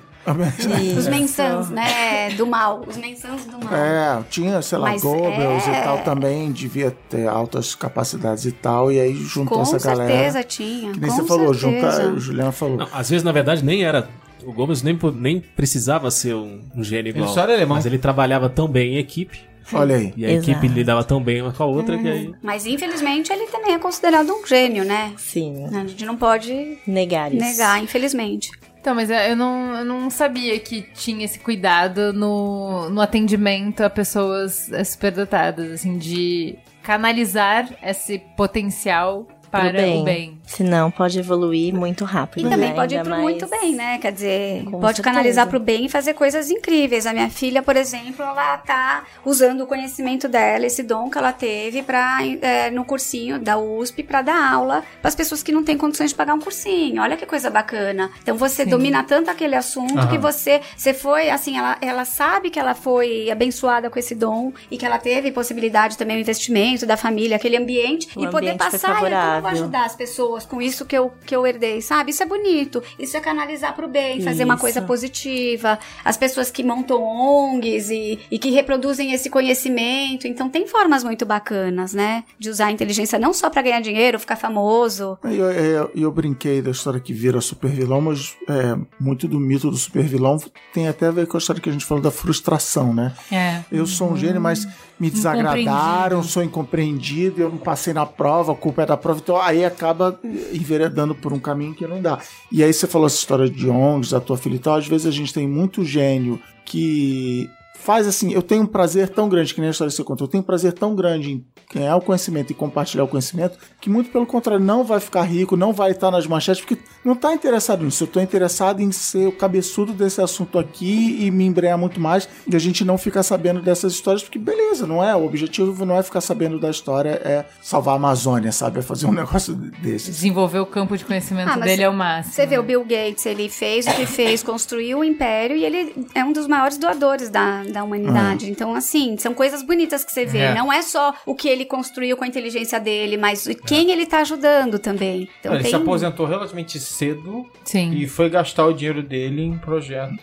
Os mensans, né, do mal. Os mensans do mal. É, tinha, sei lá, Mas Goebbels é... e tal também, devia ter altas capacidades e tal, e aí juntou com essa galera. Com certeza tinha, que nem com você certeza. falou, junta, o Juliana falou. Não, às vezes, na verdade, nem era... O Goebbels nem, nem precisava ser um, um gênio igual. Ele só era alemão. Mas ele trabalhava tão bem em equipe. Olha aí. E a Exato. equipe lidava tão bem uma com a outra hum. que aí... Mas, infelizmente, ele também é considerado um gênio, né? Sim. A gente não pode... Negar isso. Negar, infelizmente. Então, mas eu não, eu não sabia que tinha esse cuidado no, no atendimento a pessoas superdotadas, assim, de canalizar esse potencial... Para bem. o bem. Senão pode evoluir muito rápido. E também né? pode Ainda ir pro mais... muito bem, né? Quer dizer, Com pode certeza. canalizar pro bem e fazer coisas incríveis. A minha filha, por exemplo, ela tá usando o conhecimento dela, esse dom que ela teve pra, é, no cursinho da U S P pra dar aula pras pessoas que não têm condições de pagar um cursinho. Olha que coisa bacana. Então você Sim. domina tanto aquele assunto Aham. que você, você foi, assim, ela, ela sabe que ela foi abençoada com esse dom e que ela teve possibilidade também do investimento da família, aquele ambiente, o e ambiente poder passar e vou ajudar as pessoas com isso que eu, que eu herdei, sabe? Isso é bonito, isso é canalizar pro bem, fazer isso. uma coisa positiva. As pessoas que montam O N Gs e, e que reproduzem esse conhecimento. Então tem formas muito bacanas, né? De usar a inteligência não só pra ganhar dinheiro, ficar famoso. Eu, eu, eu brinquei da história que vira supervilão, mas é, muito do mito do supervilão tem até a ver com a história que a gente falou da frustração, né? É. Eu sou um hum. gênio, mas me desagradaram, sou incompreendido, eu não passei na prova, a culpa é da prova, então aí acaba enveredando por um caminho que não dá. E aí você falou essa história de O N Gs, da tua filha e tal, às vezes a gente tem muito gênio que faz assim, eu tenho um prazer tão grande, que nem a história que você contou, eu tenho um prazer tão grande em ganhar o conhecimento e compartilhar o conhecimento, que muito pelo contrário, não vai ficar rico, não vai estar nas manchetes, porque não está interessado nisso. Eu estou interessado em ser o cabeçudo desse assunto aqui e me embrenhar muito mais, e a gente não ficar sabendo dessas histórias, porque beleza, não é, o objetivo não é ficar sabendo da história, é salvar a Amazônia, sabe, é fazer um negócio desse. Desenvolver o campo de conhecimento ah, dele é o máximo. Você vê, o Bill Gates, ele fez o que fez, construiu o império, e ele é um dos maiores doadores da da humanidade, uhum. Então assim, são coisas bonitas que você vê, é. não é só o que ele construiu com a inteligência dele, mas quem é. ele tá ajudando também. Então, ele tem... se aposentou relativamente cedo. Sim. E foi gastar o dinheiro dele em projeto.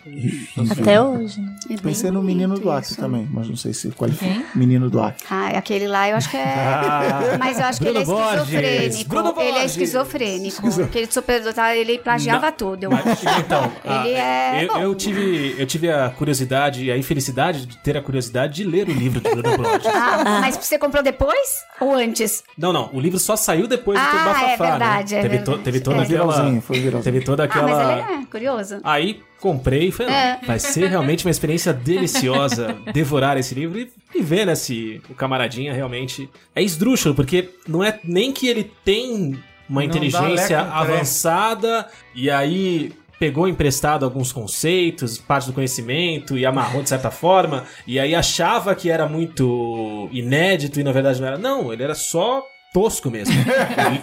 Até hoje. É Pensei no Menino do Acre também, mas não sei se qualifica. Hum? Menino do Acre. Ah, aquele lá eu acho que é... Ah. Mas eu acho Bruno que ele é esquizofrênico. Bruno ele é esquizofrênico. Esquizo... Porque ele superdotado, ele plagiava não. tudo. Eu mas, então, ele é... Eu, eu, tive, eu tive a curiosidade e a infelicidade de ter a curiosidade de ler o livro do Bruno Bloch. Ah, mas você comprou depois ou antes? Não, não. O livro só saiu depois ah, do teu bafafá. Ah, é verdade. Né? É teve, verdade. To, teve toda é. aquela... Foi viralzinho. Teve toda aquela... Ah, mas ele é curioso. Aí... comprei e falei, é. vai ser realmente uma experiência deliciosa devorar esse livro e, e ver, né, se o camaradinha realmente é esdrúxulo, porque não é nem que ele tem uma não inteligência avançada e aí... pegou emprestado alguns conceitos, parte do conhecimento e amarrou de certa forma, e aí achava que era muito inédito e na verdade não era. Não, ele era só tosco mesmo.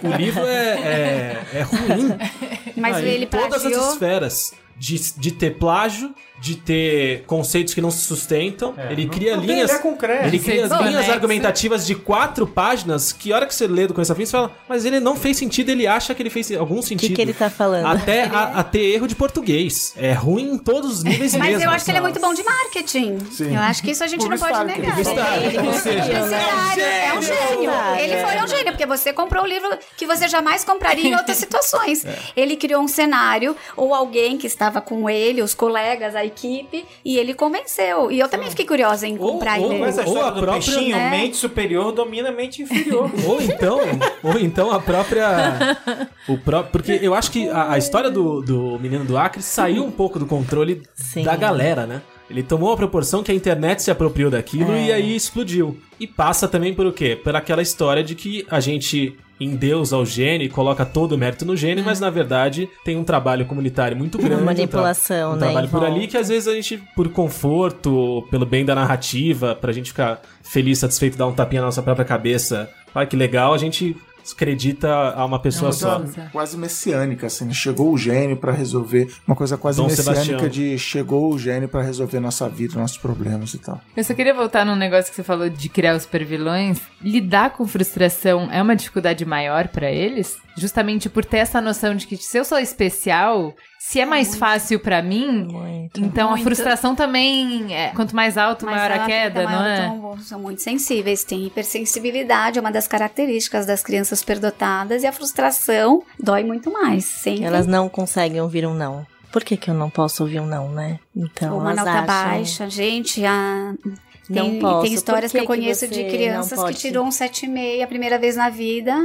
O, o livro é, é, é ruim. Mas aí, ele plagiou... todas as esferas de, de ter plágio, de ter conceitos que não se sustentam, é, ele, não, cria não linhas, ele cria linhas, ele cria linhas argumentativas de quatro páginas que a hora que você lê do começo a fim, você fala, mas ele não fez sentido, ele acha que ele fez algum sentido. O que, que ele tá falando? Até a, a ter erro de português. É ruim em todos os níveis mas mesmo. Mas eu acho que ele é muito bom de marketing. Sim. Eu acho que isso a gente não pode negar. Ele, ele, ou seja, é, um é um gênio. Ele é. foi um gênio, porque você comprou um livro que você jamais compraria em outras situações. É. Ele criou um cenário, ou alguém que estava com ele, os colegas, a equipe, e ele convenceu. E eu também fiquei curiosa em ou, comprar ou, ele. Mas a ou a própria peixinho, né? Mente superior domina a mente inferior. ou então, ou então a própria... O pró- porque eu acho que a, a história do, do Menino do Acre saiu um pouco do controle Sim. da galera, né? Ele tomou a proporção que a internet se apropriou daquilo é. e aí explodiu. E passa também por o quê? Por aquela história de que a gente... endeusa ao gênio e coloca todo o mérito no gênio, mas na verdade tem um trabalho comunitário muito grande. Uma manipulação, um tra- um né? trabalho por ali que às vezes a gente, por conforto, pelo bem da narrativa, pra gente ficar feliz, satisfeito, dar um tapinha na nossa própria cabeça. Ah, que legal, a gente acredita a uma pessoa é uma só. Quase messiânica, assim, chegou o gênio pra resolver, uma coisa quase Dom messiânica Sebastião. De chegou o gênio pra resolver nossa vida, nossos problemas e tal. Eu só queria voltar num negócio que você falou de criar os supervilões. Lidar com frustração é uma dificuldade maior pra eles? Justamente por ter essa noção de que se eu sou especial, se é mais muito, fácil pra mim, muito, então muito. A frustração também, é, quanto mais alto, mais maior alto, a queda, não maior, é? Então, são muito sensíveis, tem hipersensibilidade, é uma das características das crianças superdotadas, e a frustração dói muito mais, sempre. Elas não conseguem ouvir um não. Por que que eu não posso ouvir um não, né? Então, uma nota acham... baixa, gente, a... Tem, não posso. Tem histórias que, que eu conheço que de crianças que tirou um sete vírgula cinco a primeira vez na vida...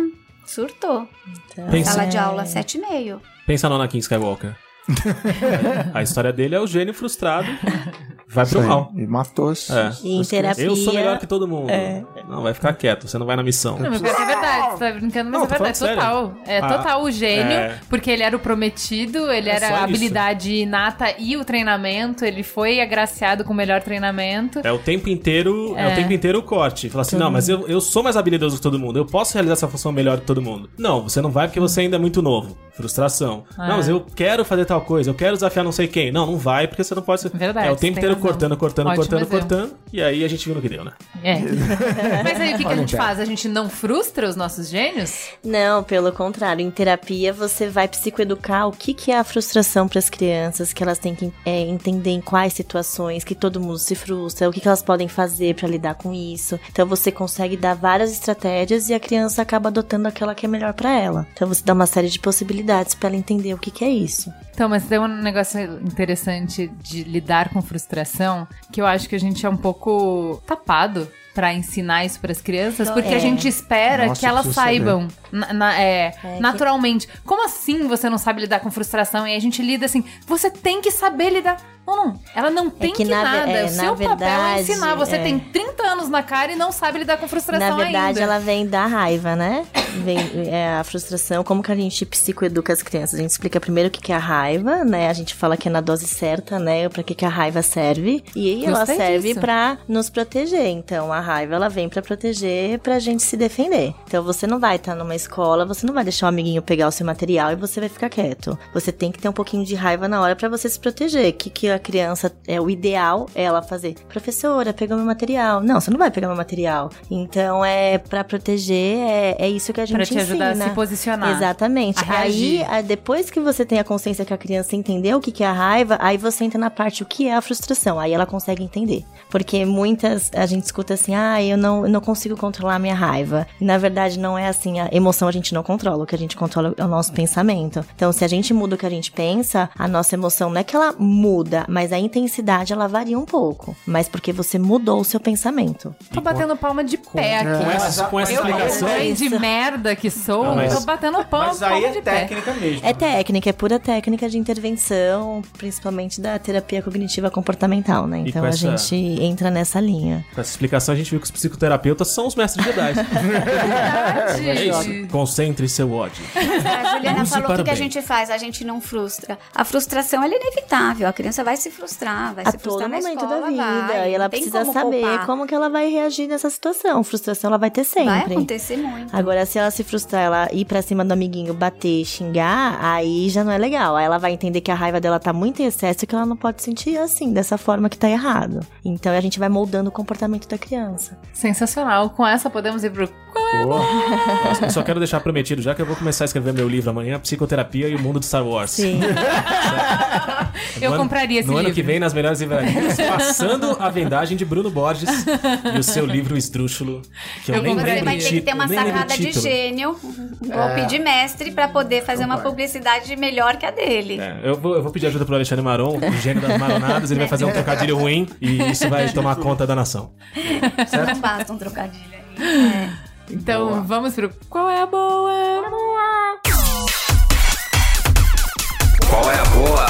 Surtou. Então, pensa... Sala de aula, sete e meio. Pensa no Anakin Skywalker. A história dele é o gênio frustrado. Vai pro mal. E matou-se. É. E em terapia... Eu sou melhor que todo mundo. É. Não, vai ficar quieto. Você não vai na missão. Não, mas é verdade. Você tá brincando, mas não, é verdade. Total. É ah, total o gênio, é... porque ele era o prometido, ele é era a habilidade isso. inata e o treinamento. Ele foi agraciado com o melhor treinamento. É o tempo inteiro é, é o tempo inteiro o corte. Fala assim, todo não, mundo. Mas eu, eu sou mais habilidoso que todo mundo. Eu posso realizar essa função melhor que todo mundo. Não, você não vai porque você ainda é muito novo. Frustração. Ah. Não, mas eu quero fazer tal coisa. Eu quero desafiar não sei quem. Não, não vai porque você não pode... Verdade. É o tempo inteiro cortando, cortando, Ótimo cortando, exemplo. cortando. E aí a gente viu no que deu, né? É. Mas aí o que, que a gente faz? A gente não frustra os nossos gênios? Não, pelo contrário. Em terapia você vai psicoeducar o que, que é a frustração para as crianças, que elas têm que é, entender em quais situações que todo mundo se frustra, o que, que elas podem fazer para lidar com isso. Então você consegue dar várias estratégias e a criança acaba adotando aquela que é melhor para ela. Então você dá uma série de possibilidades para ela entender o que, que é isso. Então, mas tem um negócio interessante de lidar com frustração, que eu acho que a gente é um pouco tapado pra ensinar isso pras crianças, porque é. a gente espera Nossa, que elas que saibam na, na, é, é, naturalmente. Que... Como assim você não sabe lidar com frustração? E a gente lida assim, você tem que saber lidar. Não, não, ela não tem é que, que na, nada. É, o seu papel verdade, é ensinar. Você é. tem trinta anos na cara e não sabe lidar com frustração ainda. Na verdade, ainda. ela vem da raiva, né? Vem, é, a frustração, como que a gente psicoeduca as crianças? A gente explica primeiro o que, que é a raiva, né? A gente fala que é na dose certa, né? Pra que, que a raiva serve. E ela Gostei serve disso. pra nos proteger. Então, a raiva, ela vem pra proteger, pra gente se defender. Então, você não vai estar numa escola, você não vai deixar o amiguinho pegar o seu material e você vai ficar quieto. Você tem que ter um pouquinho de raiva na hora pra você se proteger. Que que a criança, é o ideal é ela fazer, professora, pegou meu material. Não, você não vai pegar meu material. Então, é pra proteger, é, é isso que a gente ensina. Pra te ensina. ajudar a se posicionar. Exatamente. Aí, depois que você tem a consciência que a criança entendeu o que, que é a raiva, aí você entra na parte o que é a frustração. Aí ela consegue entender. Porque muitas, a gente escuta assim, ah, eu não, eu não consigo controlar a minha raiva. Na verdade, não é assim. A emoção a gente não controla. O que a gente controla é o nosso pensamento. Então, se a gente muda o que a gente pensa, a nossa emoção não é que ela muda, mas a intensidade, ela varia um pouco. Mas porque você mudou o seu pensamento. Tô batendo palma de pé aqui. Com essa, com essa eu, explicação. Eu de merda que sou, não, mas, tô batendo palma, mas aí palma é de técnica pé. mesmo. É técnica, é pura técnica de intervenção, principalmente da terapia cognitiva comportamental, né? Então, a essa... gente entra nessa linha. Com essa explicação, a gente viu que os psicoterapeutas são os mestres Jedi. É isso. Concentre seu ódio. A Juliana Use falou o que a gente faz, a gente não frustra. A frustração, ela é inevitável. A criança vai se frustrar, vai a se frustrar todo na momento escola, da vida. Vai. E ela Tem precisa como saber poupar. como que ela vai reagir nessa situação. Frustração, ela vai ter sempre. Vai acontecer muito. Agora, se ela se frustrar, ela ir pra cima do amiguinho, bater, xingar, aí já não é legal. Aí ela vai entender que a raiva dela tá muito em excesso e que ela não pode sentir assim, dessa forma que tá errado. Então, a gente vai moldando o comportamento da criança. Sensacional. Com essa, podemos ir pro... Oh. Só quero deixar prometido, já que eu vou começar a escrever meu livro amanhã, Psicoterapia e o Mundo de Star Wars. Sim. eu no compraria ano, esse no livro. No ano que vem, nas melhores livrarias, passando a vendagem de Bruno Borges e o seu livro Esdrúxulo, que eu, eu nem lembro. Vai ter que ter uma sacada de gênio, um golpe é. de mestre, pra poder fazer Concordo. uma publicidade melhor que a dele. É, eu, vou, eu vou pedir ajuda pro Alexandre Maron, o gênio das maronadas, ele vai fazer um trocadilho ruim e isso vai tomar conta da nação. Certo? Não basta um trocadilho aí. É. Então, boa. vamos pro... Qual é a boa? Qual é a boa?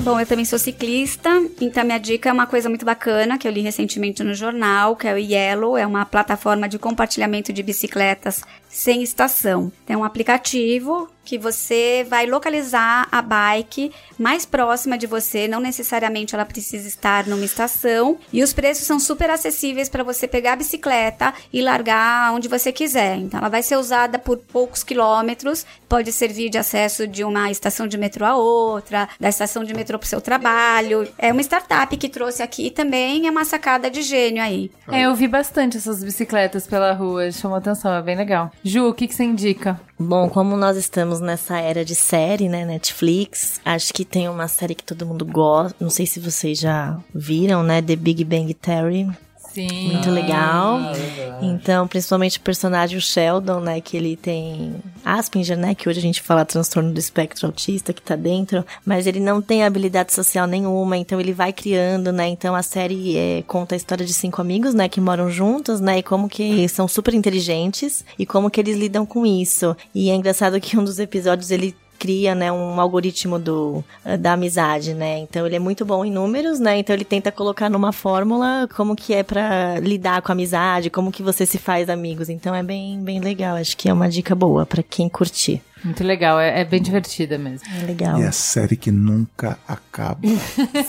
Bom, eu também sou ciclista, então minha dica é uma coisa muito bacana que eu li recentemente no jornal, que é o Yellow, é uma plataforma de compartilhamento de bicicletas sem estação. É um aplicativo que você vai localizar a bike mais próxima de você, não necessariamente ela precisa estar numa estação, e os preços são super acessíveis para você pegar a bicicleta e largar onde você quiser. Então, ela vai ser usada por poucos quilômetros, pode servir de acesso de uma estação de metrô a outra, da estação de metrô para o seu trabalho. É uma startup que trouxe aqui também, é uma sacada de gênio aí. É, eu vi bastante essas bicicletas pela rua, chamou atenção, é bem legal. Ju, o que que você indica? Bom, como nós estamos nessa era de série, né, Netflix, acho que tem uma série que todo mundo gosta, não sei se vocês já viram, né, The Big Bang Theory. Sim. Muito legal. Ah, então, principalmente o personagem, o Sheldon, né, que ele tem Asperger, né, que hoje a gente fala transtorno do espectro autista, que tá dentro, mas ele não tem habilidade social nenhuma, então ele vai criando, né, então a série é, conta a história de cinco amigos, né, que moram juntos, né, e como que são super inteligentes, e como que eles lidam com isso. E é engraçado que um dos episódios, ele cria, né, um algoritmo do, da amizade, né, então ele é muito bom em números, né, então ele tenta colocar numa fórmula como que é pra lidar com a amizade, como que você se faz amigos, então é bem, bem legal, acho que é uma dica boa pra quem curtir. Muito legal, é, é bem divertida mesmo. É legal. E a série que nunca acaba.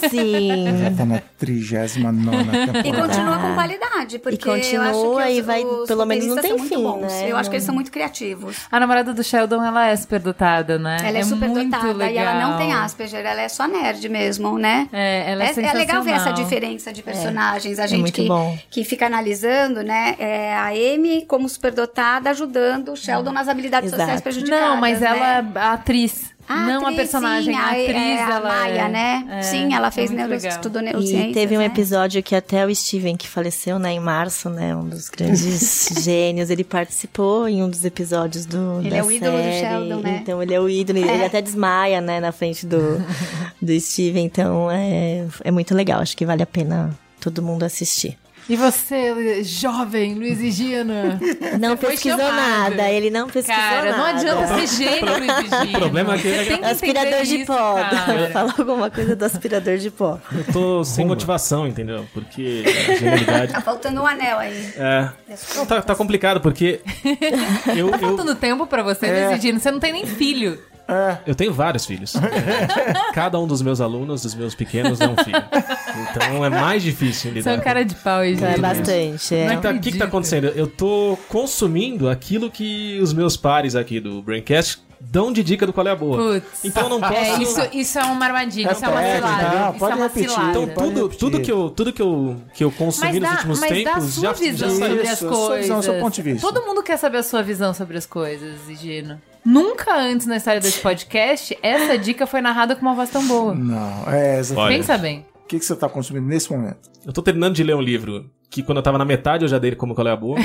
Sim. Já tá na trigésima nona temporada. E continua com qualidade, porque e continua, eu acho que e os, vai, os pelo menos não tem fim, bons, né? Eu acho que eles são muito criativos. A namorada do Sheldon, ela é superdotada, né? Ela é, é superdotada e ela não tem Asperger, ela é só nerd mesmo, né? É, ela é, é sensacional. É legal ver essa diferença de personagens, é, a gente é que, que fica analisando, né? É a Amy como superdotada ajudando o Sheldon é. nas habilidades Exato. sociais prejudicadas. Não, mas ela é atriz. A não atriz, a personagem, sim, a atriz, é, ela... A Maia, né? É, sim, ela fez é neuro... estudou neurociência. E teve um episódio, né? Que até o Steven, que faleceu, né, em março, né? Um dos grandes gênios. Ele participou em um dos episódios do, ele da série. Ele é o ídolo do Sheldon, né? Então, ele é o ídolo. É. Ele até desmaia, né? Na frente do, do Steven. Então, é, é muito legal. Acho que vale a pena todo mundo assistir. E você, jovem Luiz e Gina? Não pesquisou chamado. nada, ele não pesquisou cara, nada. Cara, não adianta ser gênio, Luiz e Gina. O problema é que... Você tem que aspirador de isso, pó. Fala alguma coisa do aspirador de pó. Eu tô sem Ruma. motivação, entendeu? Porque a genialidade... Tá faltando um anel aí. É. Não, tá, tá complicado, porque... eu, tá faltando eu... tempo pra você, é. Luiz e Gina. Você não tem nem filho. É. Eu tenho vários filhos. Cada um dos meus alunos, dos meus pequenos, é um filho. Então é mais difícil lidar. São cara de pau e já é bastante. O é. que, tá, que, que tá acontecendo? Eu tô consumindo aquilo que os meus pares aqui do Braincast dão de dica do Qual é a Boa. Puts. Então eu não posso... É, isso, isso é uma armadilha, é, isso é uma cilada. Pode é uma repetir. Cilada. Então tudo, tudo, que, eu, tudo que, eu, que eu consumi dá, nos últimos mas tempos... Mas dá a sua visão já, sobre isso, as coisas. Sua visão, seu ponto de vista. Todo mundo quer saber a sua visão sobre as coisas, Gino. Nunca antes na história desse podcast, essa dica foi narrada com uma voz tão boa. Não, é... Exatamente. Pensa bem. O que, que você tá consumindo nesse momento? Eu tô terminando de ler um livro que quando eu tava na metade eu já dei como Qual é a Boa.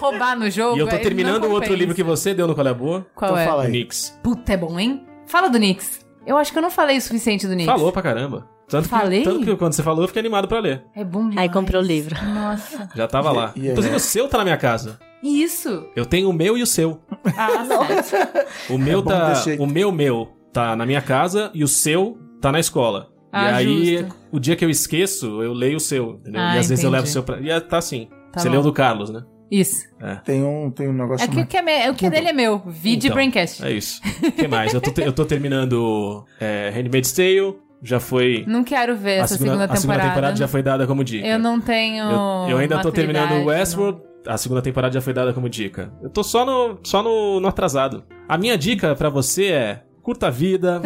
Roubar no jogo. E eu tô terminando o outro livro que você deu no Qual é a Boa. Qual então é? Fala aí. Nix. Puta, é bom, hein? Fala do Nix. Eu acho que eu não falei o suficiente do Nix. Falou pra caramba. Tanto Falei? Que, tanto que quando você falou, eu fiquei animado pra ler. É bom demais. Aí comprei o livro. Nossa. Já tava lá. Yeah. Inclusive o seu tá na minha casa. Isso. Eu tenho o meu e o seu. Ah, nossa. O meu é tá... O meu, meu tá na minha casa e o seu tá na escola. Ah, e aí, justo. O dia que eu esqueço, eu leio o seu, entendeu? Ah, e às entendi. Vezes eu levo o seu pra... E tá assim. Tá você bom. Leu do Carlos, né? Isso. É. Tem, um, tem um negócio... É que o que, é me... o que é dele é meu. Vi de então, Braincast. É isso. O que mais? Eu tô, te... eu tô terminando é, Handmaid's Tale. Já foi... Não quero ver essa segunda, segunda temporada. A segunda temporada já foi dada como dica. Eu não tenho... Eu, eu ainda tô terminando Westworld. Não. A segunda temporada já foi dada como dica. Eu tô só no, só no, no atrasado. A minha dica pra você é... Curta a vida.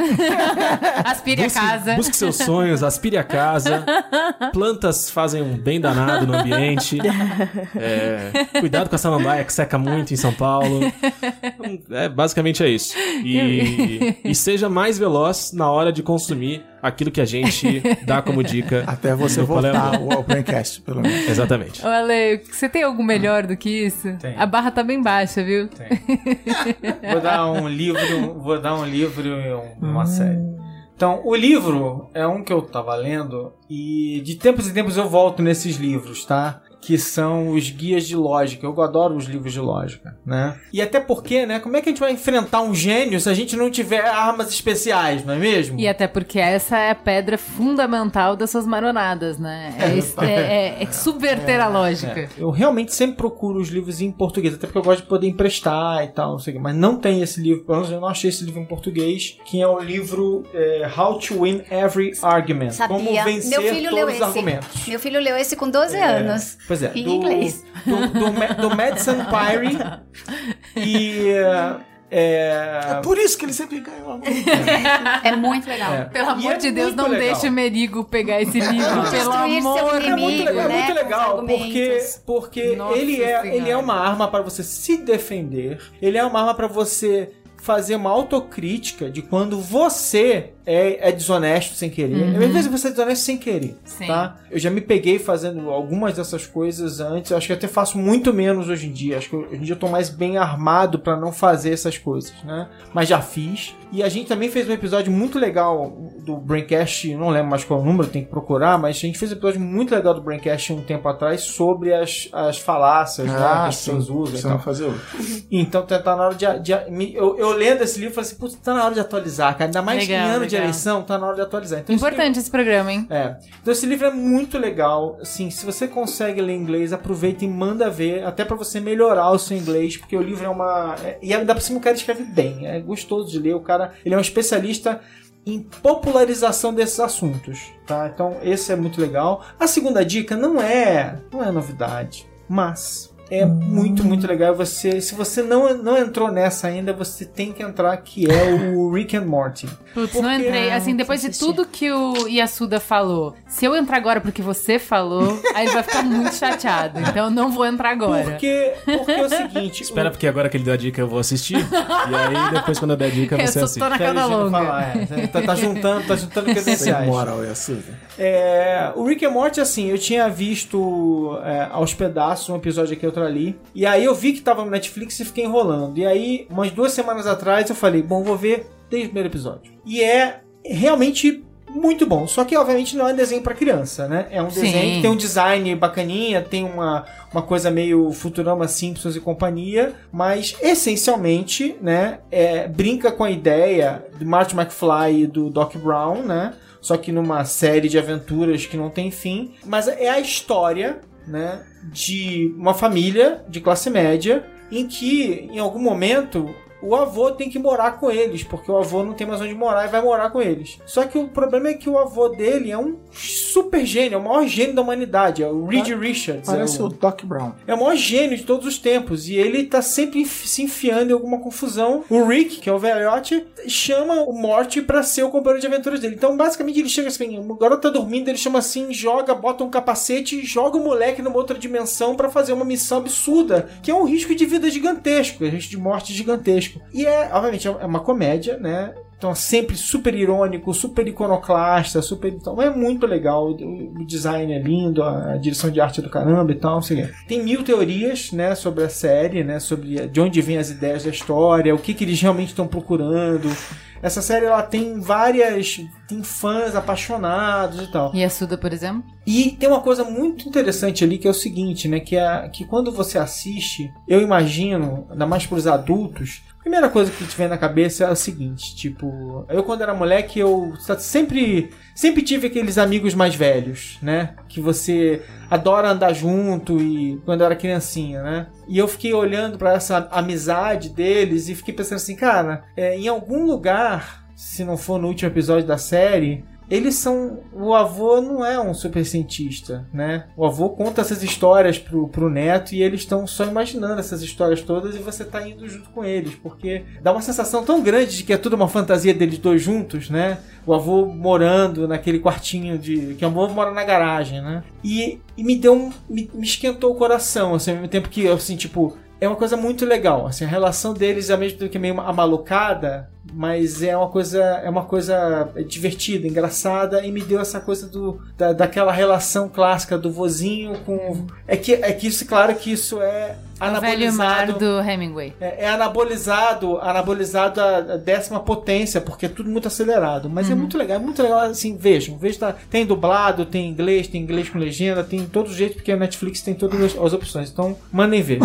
Aspire busque, a casa. Busque seus sonhos, aspire a casa. Plantas fazem um bem danado no ambiente. É, cuidado com a samambaia que seca muito em São Paulo. É, basicamente é isso. E, e seja mais veloz na hora de consumir aquilo que a gente dá como dica. Até você voltar o Braincast, pelo menos. Exatamente. Ô, Ale, você tem algo melhor do que isso? Tem. A barra tá bem baixa, viu? Tem. Vou dar um livro, vou dar um livro e uma hum. série. Então, o livro é um que eu tava lendo e de tempos em tempos eu volto nesses livros, tá? Que são os guias de lógica. Eu adoro os livros de lógica, né? E até porque, né? Como é que a gente vai enfrentar um gênio se a gente não tiver armas especiais, não é mesmo? E até porque essa é a pedra fundamental das suas maronadas, né? É, é, é, é, é subverter é, a lógica. É. Eu realmente sempre procuro os livros em português, até porque eu gosto de poder emprestar e tal, não sei o que. Mas não tem esse livro, pelo menos eu não achei esse livro em português, que é o livro é, How to Win Every Argument. Sabia. Como vencer Meu filho todos leu esse. os argumentos. Meu filho leu esse com doze é. anos. Pois é, em do, inglês. Do, do, do Madison Pyrie e... Uh, é... é por isso que ele sempre ganhou. É muito legal. É. Pelo amor é de Deus, não legal. deixe o Merigo pegar esse livro. Pelo amor de Deus. É muito legal, né? muito legal porque, porque Nossa ele, é, ele é uma arma para você se defender. Ele é uma arma para você... fazer uma autocrítica de quando você é, é desonesto sem querer. Uhum. Às vezes você é desonesto sem querer, Sim. tá? Eu já me peguei fazendo algumas dessas coisas antes. Eu acho que até faço muito menos hoje em dia. Acho que hoje em dia eu tô mais bem armado pra não fazer essas coisas, né? Mas já fiz. E a gente também fez um episódio muito legal do Braincast, não lembro mais qual número, tem que procurar, mas a gente fez um episódio muito legal do Braincast um tempo atrás sobre as, as falácias, ah, né, que as pessoas usam e tal. Fazer. Então, tá na hora de... de eu, eu lendo esse livro, falei assim, putz, tá na hora de atualizar, cara. Ainda mais legal, que em ano legal. de eleição, tá na hora de atualizar. Então, Importante esse, livro, esse programa, hein? É. Então, esse livro é muito legal. Assim, se você consegue ler inglês, aproveita e manda ver, até pra você melhorar o seu inglês, porque o livro é uma... É, e ainda por cima o cara escreve bem. É gostoso de ler, o cara ele é um especialista em popularização desses assuntos, tá? Então, esse é muito legal. A segunda dica não é, não é novidade, mas é muito, muito legal. Você, se você não, não entrou nessa ainda, você tem que entrar, que é o Rick and Morty. Putz, porque... não entrei. Assim, depois de tudo que o Yasuda falou, se eu entrar agora porque você falou, aí ele vai ficar muito chateado. Então eu não vou entrar agora. Porque, porque é o seguinte... Espera, o... porque agora que ele deu a dica eu vou assistir. E aí depois quando eu der a dica eu você assiste. Eu só tô na cada longa. Falar, é. tá, tá juntando, tá juntando credenciais. Moral, Yasuda. É, o Rick and Morty, assim, eu tinha visto é, aos pedaços um episódio aqui, outro ali. E aí eu vi que tava no Netflix e fiquei enrolando. E aí, umas duas semanas atrás, eu falei, bom, vou ver desde o primeiro episódio. E é realmente muito bom. Só que, obviamente, não é um desenho pra criança, né? É um Sim. desenho que tem um design bacaninha, tem uma, uma coisa meio Futurama, Simpsons e companhia. Mas, essencialmente, né? É, brinca com a ideia do Marty McFly e do Doc Brown, né? Só que numa série de aventuras que não tem fim. Mas é a história, né, de uma família de classe média em que, em algum momento, o avô tem que morar com eles, porque o avô não tem mais onde morar e vai morar com eles. Só que o problema é que o avô dele é um super gênio, é o maior gênio da humanidade, é o Reed Richards. Parece é o, o Doc Brown. É o maior gênio de todos os tempos, e ele tá sempre se enfiando em alguma confusão. O Rick, que é o velhote, chama o Morty pra ser o companheiro de aventuras dele. Então, basicamente, ele chega assim, o garoto tá dormindo, ele chama assim, joga, bota um capacete e joga o moleque numa outra dimensão pra fazer uma missão absurda, que é um risco de vida gigantesco, é um risco de morte gigantesco. E é, obviamente, é uma comédia, né? Então é sempre super irônico, super iconoclasta, super... Então é muito legal, o design é lindo, a direção de arte é do caramba e tal, não sei o quê. Tem mil teorias, né, sobre a série, né, sobre de onde vêm as ideias da história, o que, que eles realmente estão procurando. Essa série, ela tem várias... tem fãs apaixonados e tal. E a Suda, por exemplo? E tem uma coisa muito interessante ali, que é o seguinte, né, que, é, que quando você assiste, eu imagino, ainda mais para os adultos, a primeira coisa que te vem na cabeça é a seguinte, tipo... Eu, quando era moleque, eu sempre, sempre tive aqueles amigos mais velhos, né? Que você adora andar junto, e quando eu era criancinha, né? E eu fiquei olhando para essa amizade deles e fiquei pensando assim, cara, é, em algum lugar... se não for no último episódio da série, eles são... O avô não é um super cientista, né? O avô conta essas histórias pro, pro neto e eles estão só imaginando essas histórias todas e você tá indo junto com eles, porque dá uma sensação tão grande de que é tudo uma fantasia deles dois juntos, né? O avô morando naquele quartinho de... que o avô mora na garagem, né? E, e me deu um... Me, me esquentou o coração, assim, ao mesmo tempo que, assim, tipo... É uma coisa muito legal, assim, a relação deles é mesmo que meio amalucada, mas é uma coisa, é uma coisa divertida, engraçada, e me deu essa coisa do, da, daquela relação clássica do vozinho com... É que, é que isso, claro que isso é anabolizado... O velho mar do Hemingway. É, é anabolizado, anabolizado a, a décima potência, porque é tudo muito acelerado, mas uhum. é muito legal, é muito legal, assim, vejam, vejam, tá, tem dublado, tem inglês, tem inglês com legenda, tem todo jeito, porque a Netflix tem todas as, as opções, então mandem ver.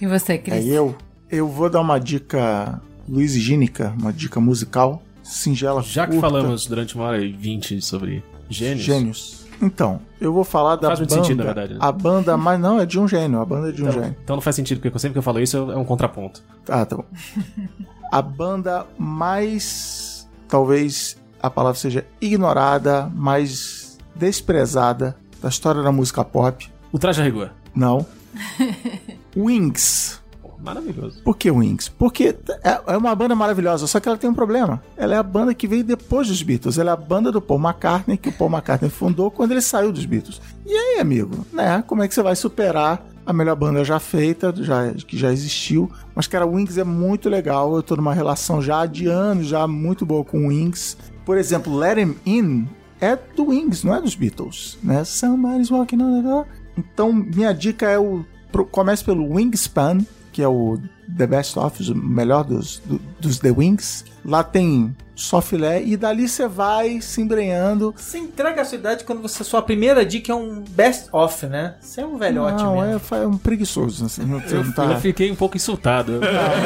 E você, Cris? É, eu, eu vou dar uma dica luisigínica, uma dica musical, singela, já curta. Que falamos durante uma hora e vinte sobre gênios. Gênios. Então, eu vou falar da faz banda... Faz muito sentido, na verdade. Né? A banda... Mas não, é de um gênio. A banda é de um então, gênio. Então não faz sentido, porque sempre que eu falo isso é um contraponto. Ah, tá bom. A banda mais... Talvez a palavra seja ignorada, mais desprezada da história da música pop. O Traje a Rigor. Não. Wings. Maravilhoso. Por que Wings? Porque é uma banda maravilhosa, só que ela tem um problema. Ela é a banda que veio depois dos Beatles. Ela é a banda do Paul McCartney, que o Paul McCartney fundou quando ele saiu dos Beatles. E aí, amigo, né? Como é que você vai superar a melhor banda já feita, já, que já existiu? Mas, cara, Wings é muito legal. Eu tô numa relação já de anos, já muito boa com Wings. Por exemplo, Let Him In é do Wings, não é dos Beatles, né? Somebody's walking on the door. Então, minha dica é o... Comece pelo Wingspan, que é o The Best of, o melhor dos, do, dos The Wings. Lá tem só filé e dali você vai se embrenhando. Você entrega a sua idade quando você, sua primeira dica é um best of, né? Você é um velhote não, mesmo. Não, é, é um preguiçoso. Assim, não, eu, não tá... eu fiquei um pouco insultado. Não,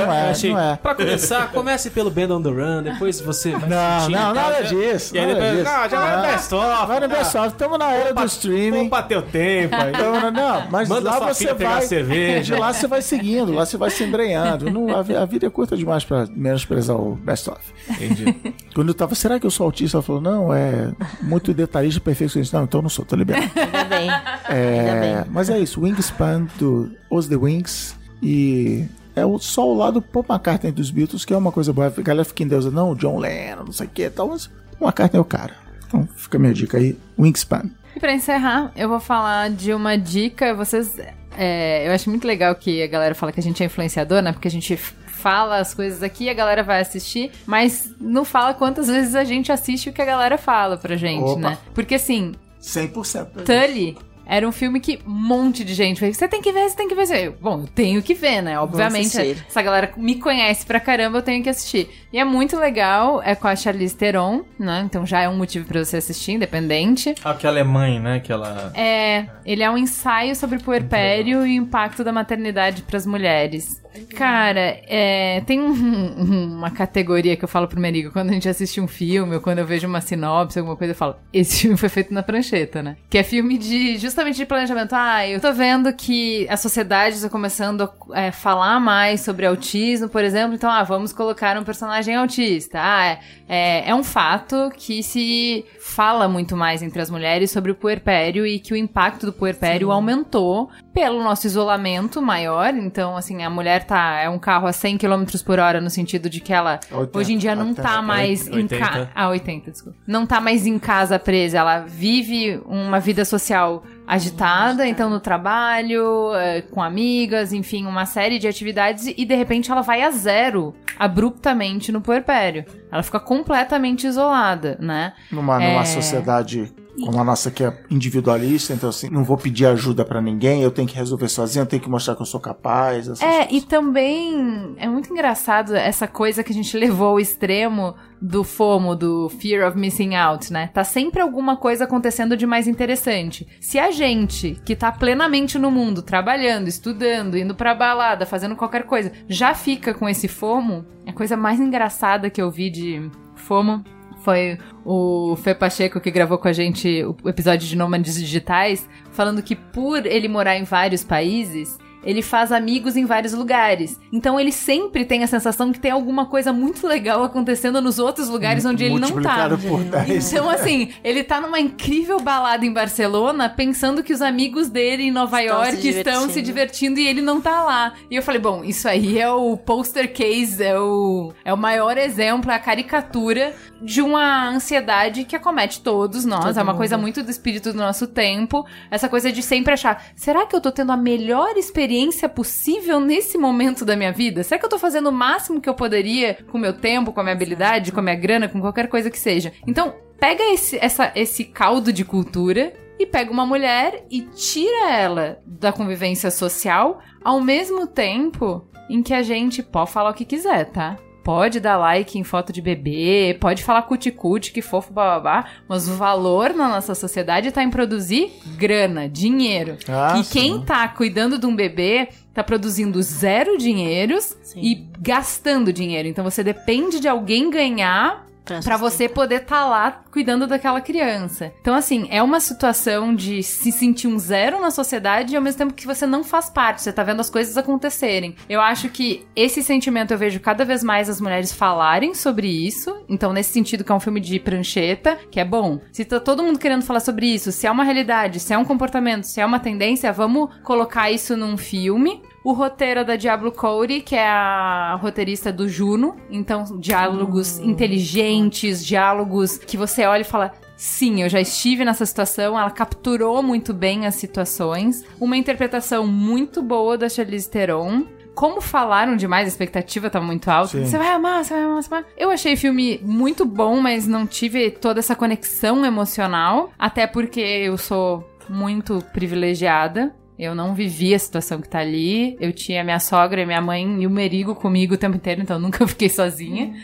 não é, achei, não é. Pra começar, comece pelo Band on the Run, depois você vai não, sentindo. Não, não, nada disso. E aí depois, disso. Não, já vai no best of. Vai no best of, estamos na era do streaming. Vamos bater o tempo aí. Então, não, mas manda lá sua você vai... De lá você vai seguindo, lá você vai se embrenhando. Não, a, a vida é curta demais pra menosprezar o best of. Entendi. Quando eu tava, será que eu sou autista? Ela falou, não, é muito detalhista, perfeccionista. Não, então eu não sou, tô liberado. Ainda bem. É, Ainda bem. Mas é isso, Wingspan do Os The Wings. E é só o lado Paul McCartney dos Beatles, que é uma coisa boa. A galera fica em Deus, não, John Lennon, não sei o que e tal, mas Paul McCartney é o cara. Então fica a minha dica aí, Wingspan. E pra encerrar, eu vou falar de uma dica, vocês... É, eu acho muito legal que a galera fala que a gente é influenciador, né? Porque a gente fala as coisas aqui, a galera vai assistir, mas não fala quantas vezes a gente assiste o que a galera fala pra gente, Opa. né? Porque assim... cem por cento. Tully era um filme que um monte de gente falou, você tem que ver, você tem que ver. Eu, bom, eu tenho que ver, né? Obviamente, essa galera me conhece pra caramba, eu tenho que assistir. E é muito legal, é com a Charlize Theron, né? Então já é um motivo pra você assistir, independente. Aquela é mãe, né? Que ela... É, ele é um ensaio sobre puerpério e o impacto da maternidade pras mulheres. Cara, é, tem um, uma categoria que eu falo pro Merigo, quando a gente assiste um filme, ou quando eu vejo uma sinopse, alguma coisa, eu falo, esse filme foi feito na prancheta, né? Que é filme de, justamente de planejamento. Ah, eu tô vendo que a sociedade tá começando a é, falar mais sobre autismo, por exemplo, então, ah, vamos colocar um personagem autista. Ah, é, é um fato que se fala muito mais entre as mulheres sobre o puerpério e que o impacto do puerpério Sim. aumentou pelo nosso isolamento maior, então, assim, a mulher tá, é um carro a cem quilômetros por hora no sentido de que ela, oitenta, hoje em dia não oitenta, tá mais oitenta. Em casa, ah, oitenta, desculpa, não tá mais em casa presa, ela vive uma vida social agitada, então no trabalho, com amigas, enfim, uma série de atividades e de repente ela vai a zero, abruptamente no puerpério, ela fica completamente isolada, né? Numa, é... numa sociedade... como a nossa que é individualista, então assim, não vou pedir ajuda pra ninguém, eu tenho que resolver sozinha, eu tenho que mostrar que eu sou capaz. Essas é, coisas. E também é muito engraçado essa coisa que a gente levou ao extremo do FOMO, do Fear of Missing Out, né? Tá sempre alguma coisa acontecendo de mais interessante. Se a gente, que tá plenamente no mundo, trabalhando, estudando, indo pra balada, fazendo qualquer coisa, já fica com esse FOMO, a coisa mais engraçada que eu vi de FOMO foi o Fê Pacheco que gravou com a gente o episódio de Nômades Digitais, falando que por ele morar em vários países, ele faz amigos em vários lugares. Então ele sempre tem a sensação que tem alguma coisa muito legal acontecendo nos outros lugares onde ele não tá. Por dez. Então assim, ele tá numa incrível balada em Barcelona, pensando que os amigos dele em Nova estão York se estão se divertindo e ele não tá lá. E eu falei, bom, isso aí é o poster case, é o, é o maior exemplo, é a caricatura de uma ansiedade que acomete todos nós, Todo é uma mundo. Coisa muito do espírito do nosso tempo, essa coisa de sempre achar, será que eu tô tendo a melhor experiência possível nesse momento da minha vida? Será que eu tô fazendo o máximo que eu poderia com o meu tempo, com a minha habilidade, com a minha grana, com qualquer coisa que seja? Então, pega esse, essa, esse caldo de cultura e pega uma mulher e tira ela da convivência social ao mesmo tempo em que a gente pode falar o que quiser, tá? Pode dar like em foto de bebê, pode falar cuti-cuti, que fofo, bababá, mas o valor na nossa sociedade tá em produzir grana, dinheiro. Ah, e quem sim. tá cuidando de um bebê tá produzindo zero dinheiros sim. e gastando dinheiro. Então você depende de alguém ganhar pra você poder tá lá cuidando daquela criança. Então, assim, é uma situação de se sentir um zero na sociedade e ao mesmo tempo que você não faz parte, você tá vendo as coisas acontecerem. Eu acho que esse sentimento eu vejo cada vez mais as mulheres falarem sobre isso, então nesse sentido que é um filme de prancheta, que é bom. Se tá todo mundo querendo falar sobre isso, se é uma realidade, se é um comportamento, se é uma tendência, vamos colocar isso num filme. O roteiro é da Diablo Cody, que é a roteirista do Juno. Então, diálogos uhum. inteligentes, diálogos que você olha e fala... Sim, eu já estive nessa situação, ela capturou muito bem as situações. Uma interpretação muito boa da Charlize Theron. Como falaram demais, a expectativa tá muito alta. Sim. Você vai amar, você vai amar, você vai amar. Eu achei o filme muito bom, mas não tive toda essa conexão emocional. Até porque eu sou muito privilegiada. Eu não vivi a situação que tá ali. Eu tinha minha sogra e minha mãe e o Merigo comigo o tempo inteiro, então eu nunca fiquei sozinha.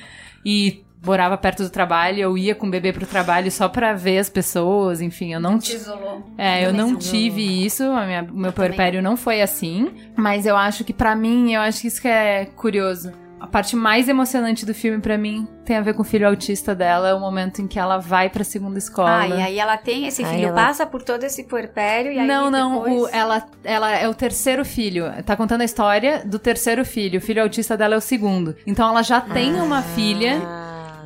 E morava perto do trabalho, eu ia com o bebê pro trabalho só pra ver as pessoas, enfim, eu não... Te isolou. É, eu não tive isso, a minha, o meu puerpério não foi assim. Mas eu acho que pra mim, eu acho que isso que é curioso. A parte mais emocionante do filme pra mim tem a ver com o filho autista dela, é o momento em que ela vai pra segunda escola. Ah, e aí ela tem esse filho, ela... passa por todo esse puerpério e aí Não, não, depois... o, ela, ela é o terceiro filho, tá contando a história do terceiro filho, o filho autista dela é o segundo. Então ela já tem ah. uma filha...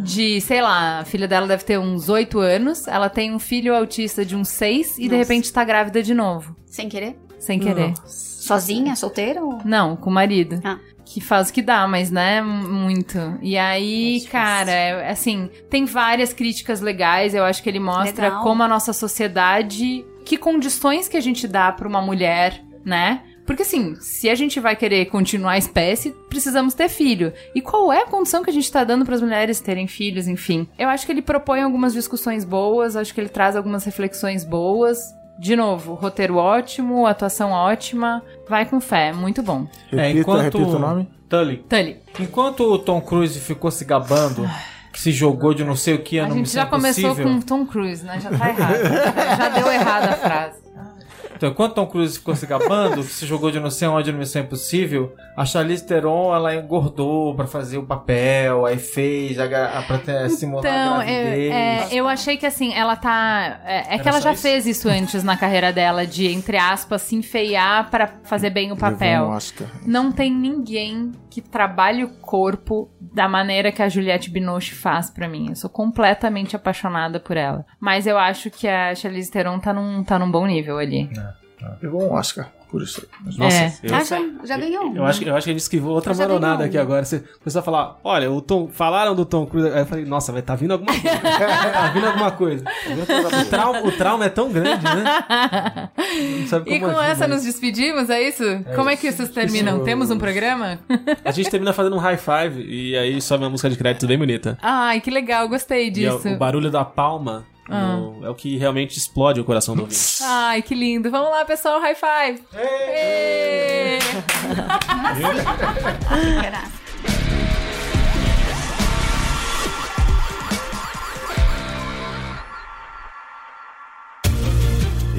de, sei lá, a filha dela deve ter uns oito anos, ela tem um filho autista de uns seis e Nossa. De repente tá grávida de novo. Sem querer? Sem querer. Nossa. Sozinha, solteira? Ou... Não, com o marido. Ah. Que faz o que dá, mas, né, muito. E aí, é cara, é, assim, tem várias críticas legais, eu acho que ele mostra Legal. Como a nossa sociedade, que condições que a gente dá pra uma mulher, né? Porque, assim, se a gente vai querer continuar a espécie, precisamos ter filho. E qual é a condição que a gente tá dando pras mulheres terem filhos, enfim. Eu acho que ele propõe algumas discussões boas, acho que ele traz algumas reflexões boas. De novo, roteiro ótimo, atuação ótima, vai com fé, muito bom. É, enquanto... Repita o nome? Tully. Tully. Enquanto o Tom Cruise ficou se gabando, que se jogou de não sei o que, a não missão impossível... A gente já começou com o Tom Cruise, né? Já tá errado. Já deu errado a frase. Então, enquanto Tom Cruise ficou se gabando, que se jogou de não sei onde, no Missão Impossível, a Charlize Theron, ela engordou pra fazer o papel, aí fez, a, a, pra ter, simular então, a gravidez. Então, é, eu achei que, assim, ela tá... É, é que ela já isso? fez isso antes na carreira dela, de, entre aspas, se enfeiar pra fazer bem o papel. Não tem ninguém que trabalhe o corpo da maneira que a Juliette Binoche faz pra mim. Eu sou completamente apaixonada por ela. Mas eu acho que a Charlize Theron tá num, tá num bom nível ali. É. Pegou um Oscar por isso aí. Mas, nossa, é. eu, ah, já, já ganhou. Eu, eu, acho, eu acho que ele esquivou outra maronada aqui agora. Você começou a falar: olha, o Tom, falaram do Tom Cruise. Aí eu falei: nossa, vai, tá vindo alguma coisa. Tá vindo alguma coisa. O trauma, o trauma é tão grande, né? Não sabe como e com agir, essa mas... nos despedimos, é isso? É como isso. é que vocês terminam? Isso. Temos um programa? A gente termina fazendo um high five e aí sobe uma música de crédito bem bonita. Ai, que legal, gostei disso. E o barulho da palma. Ah. No, é o que realmente explode o coração do ouvinte. Ai, que lindo. Vamos lá, pessoal. High five. Ei! Ei!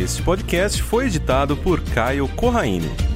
Esse podcast foi editado por Caio Corraine.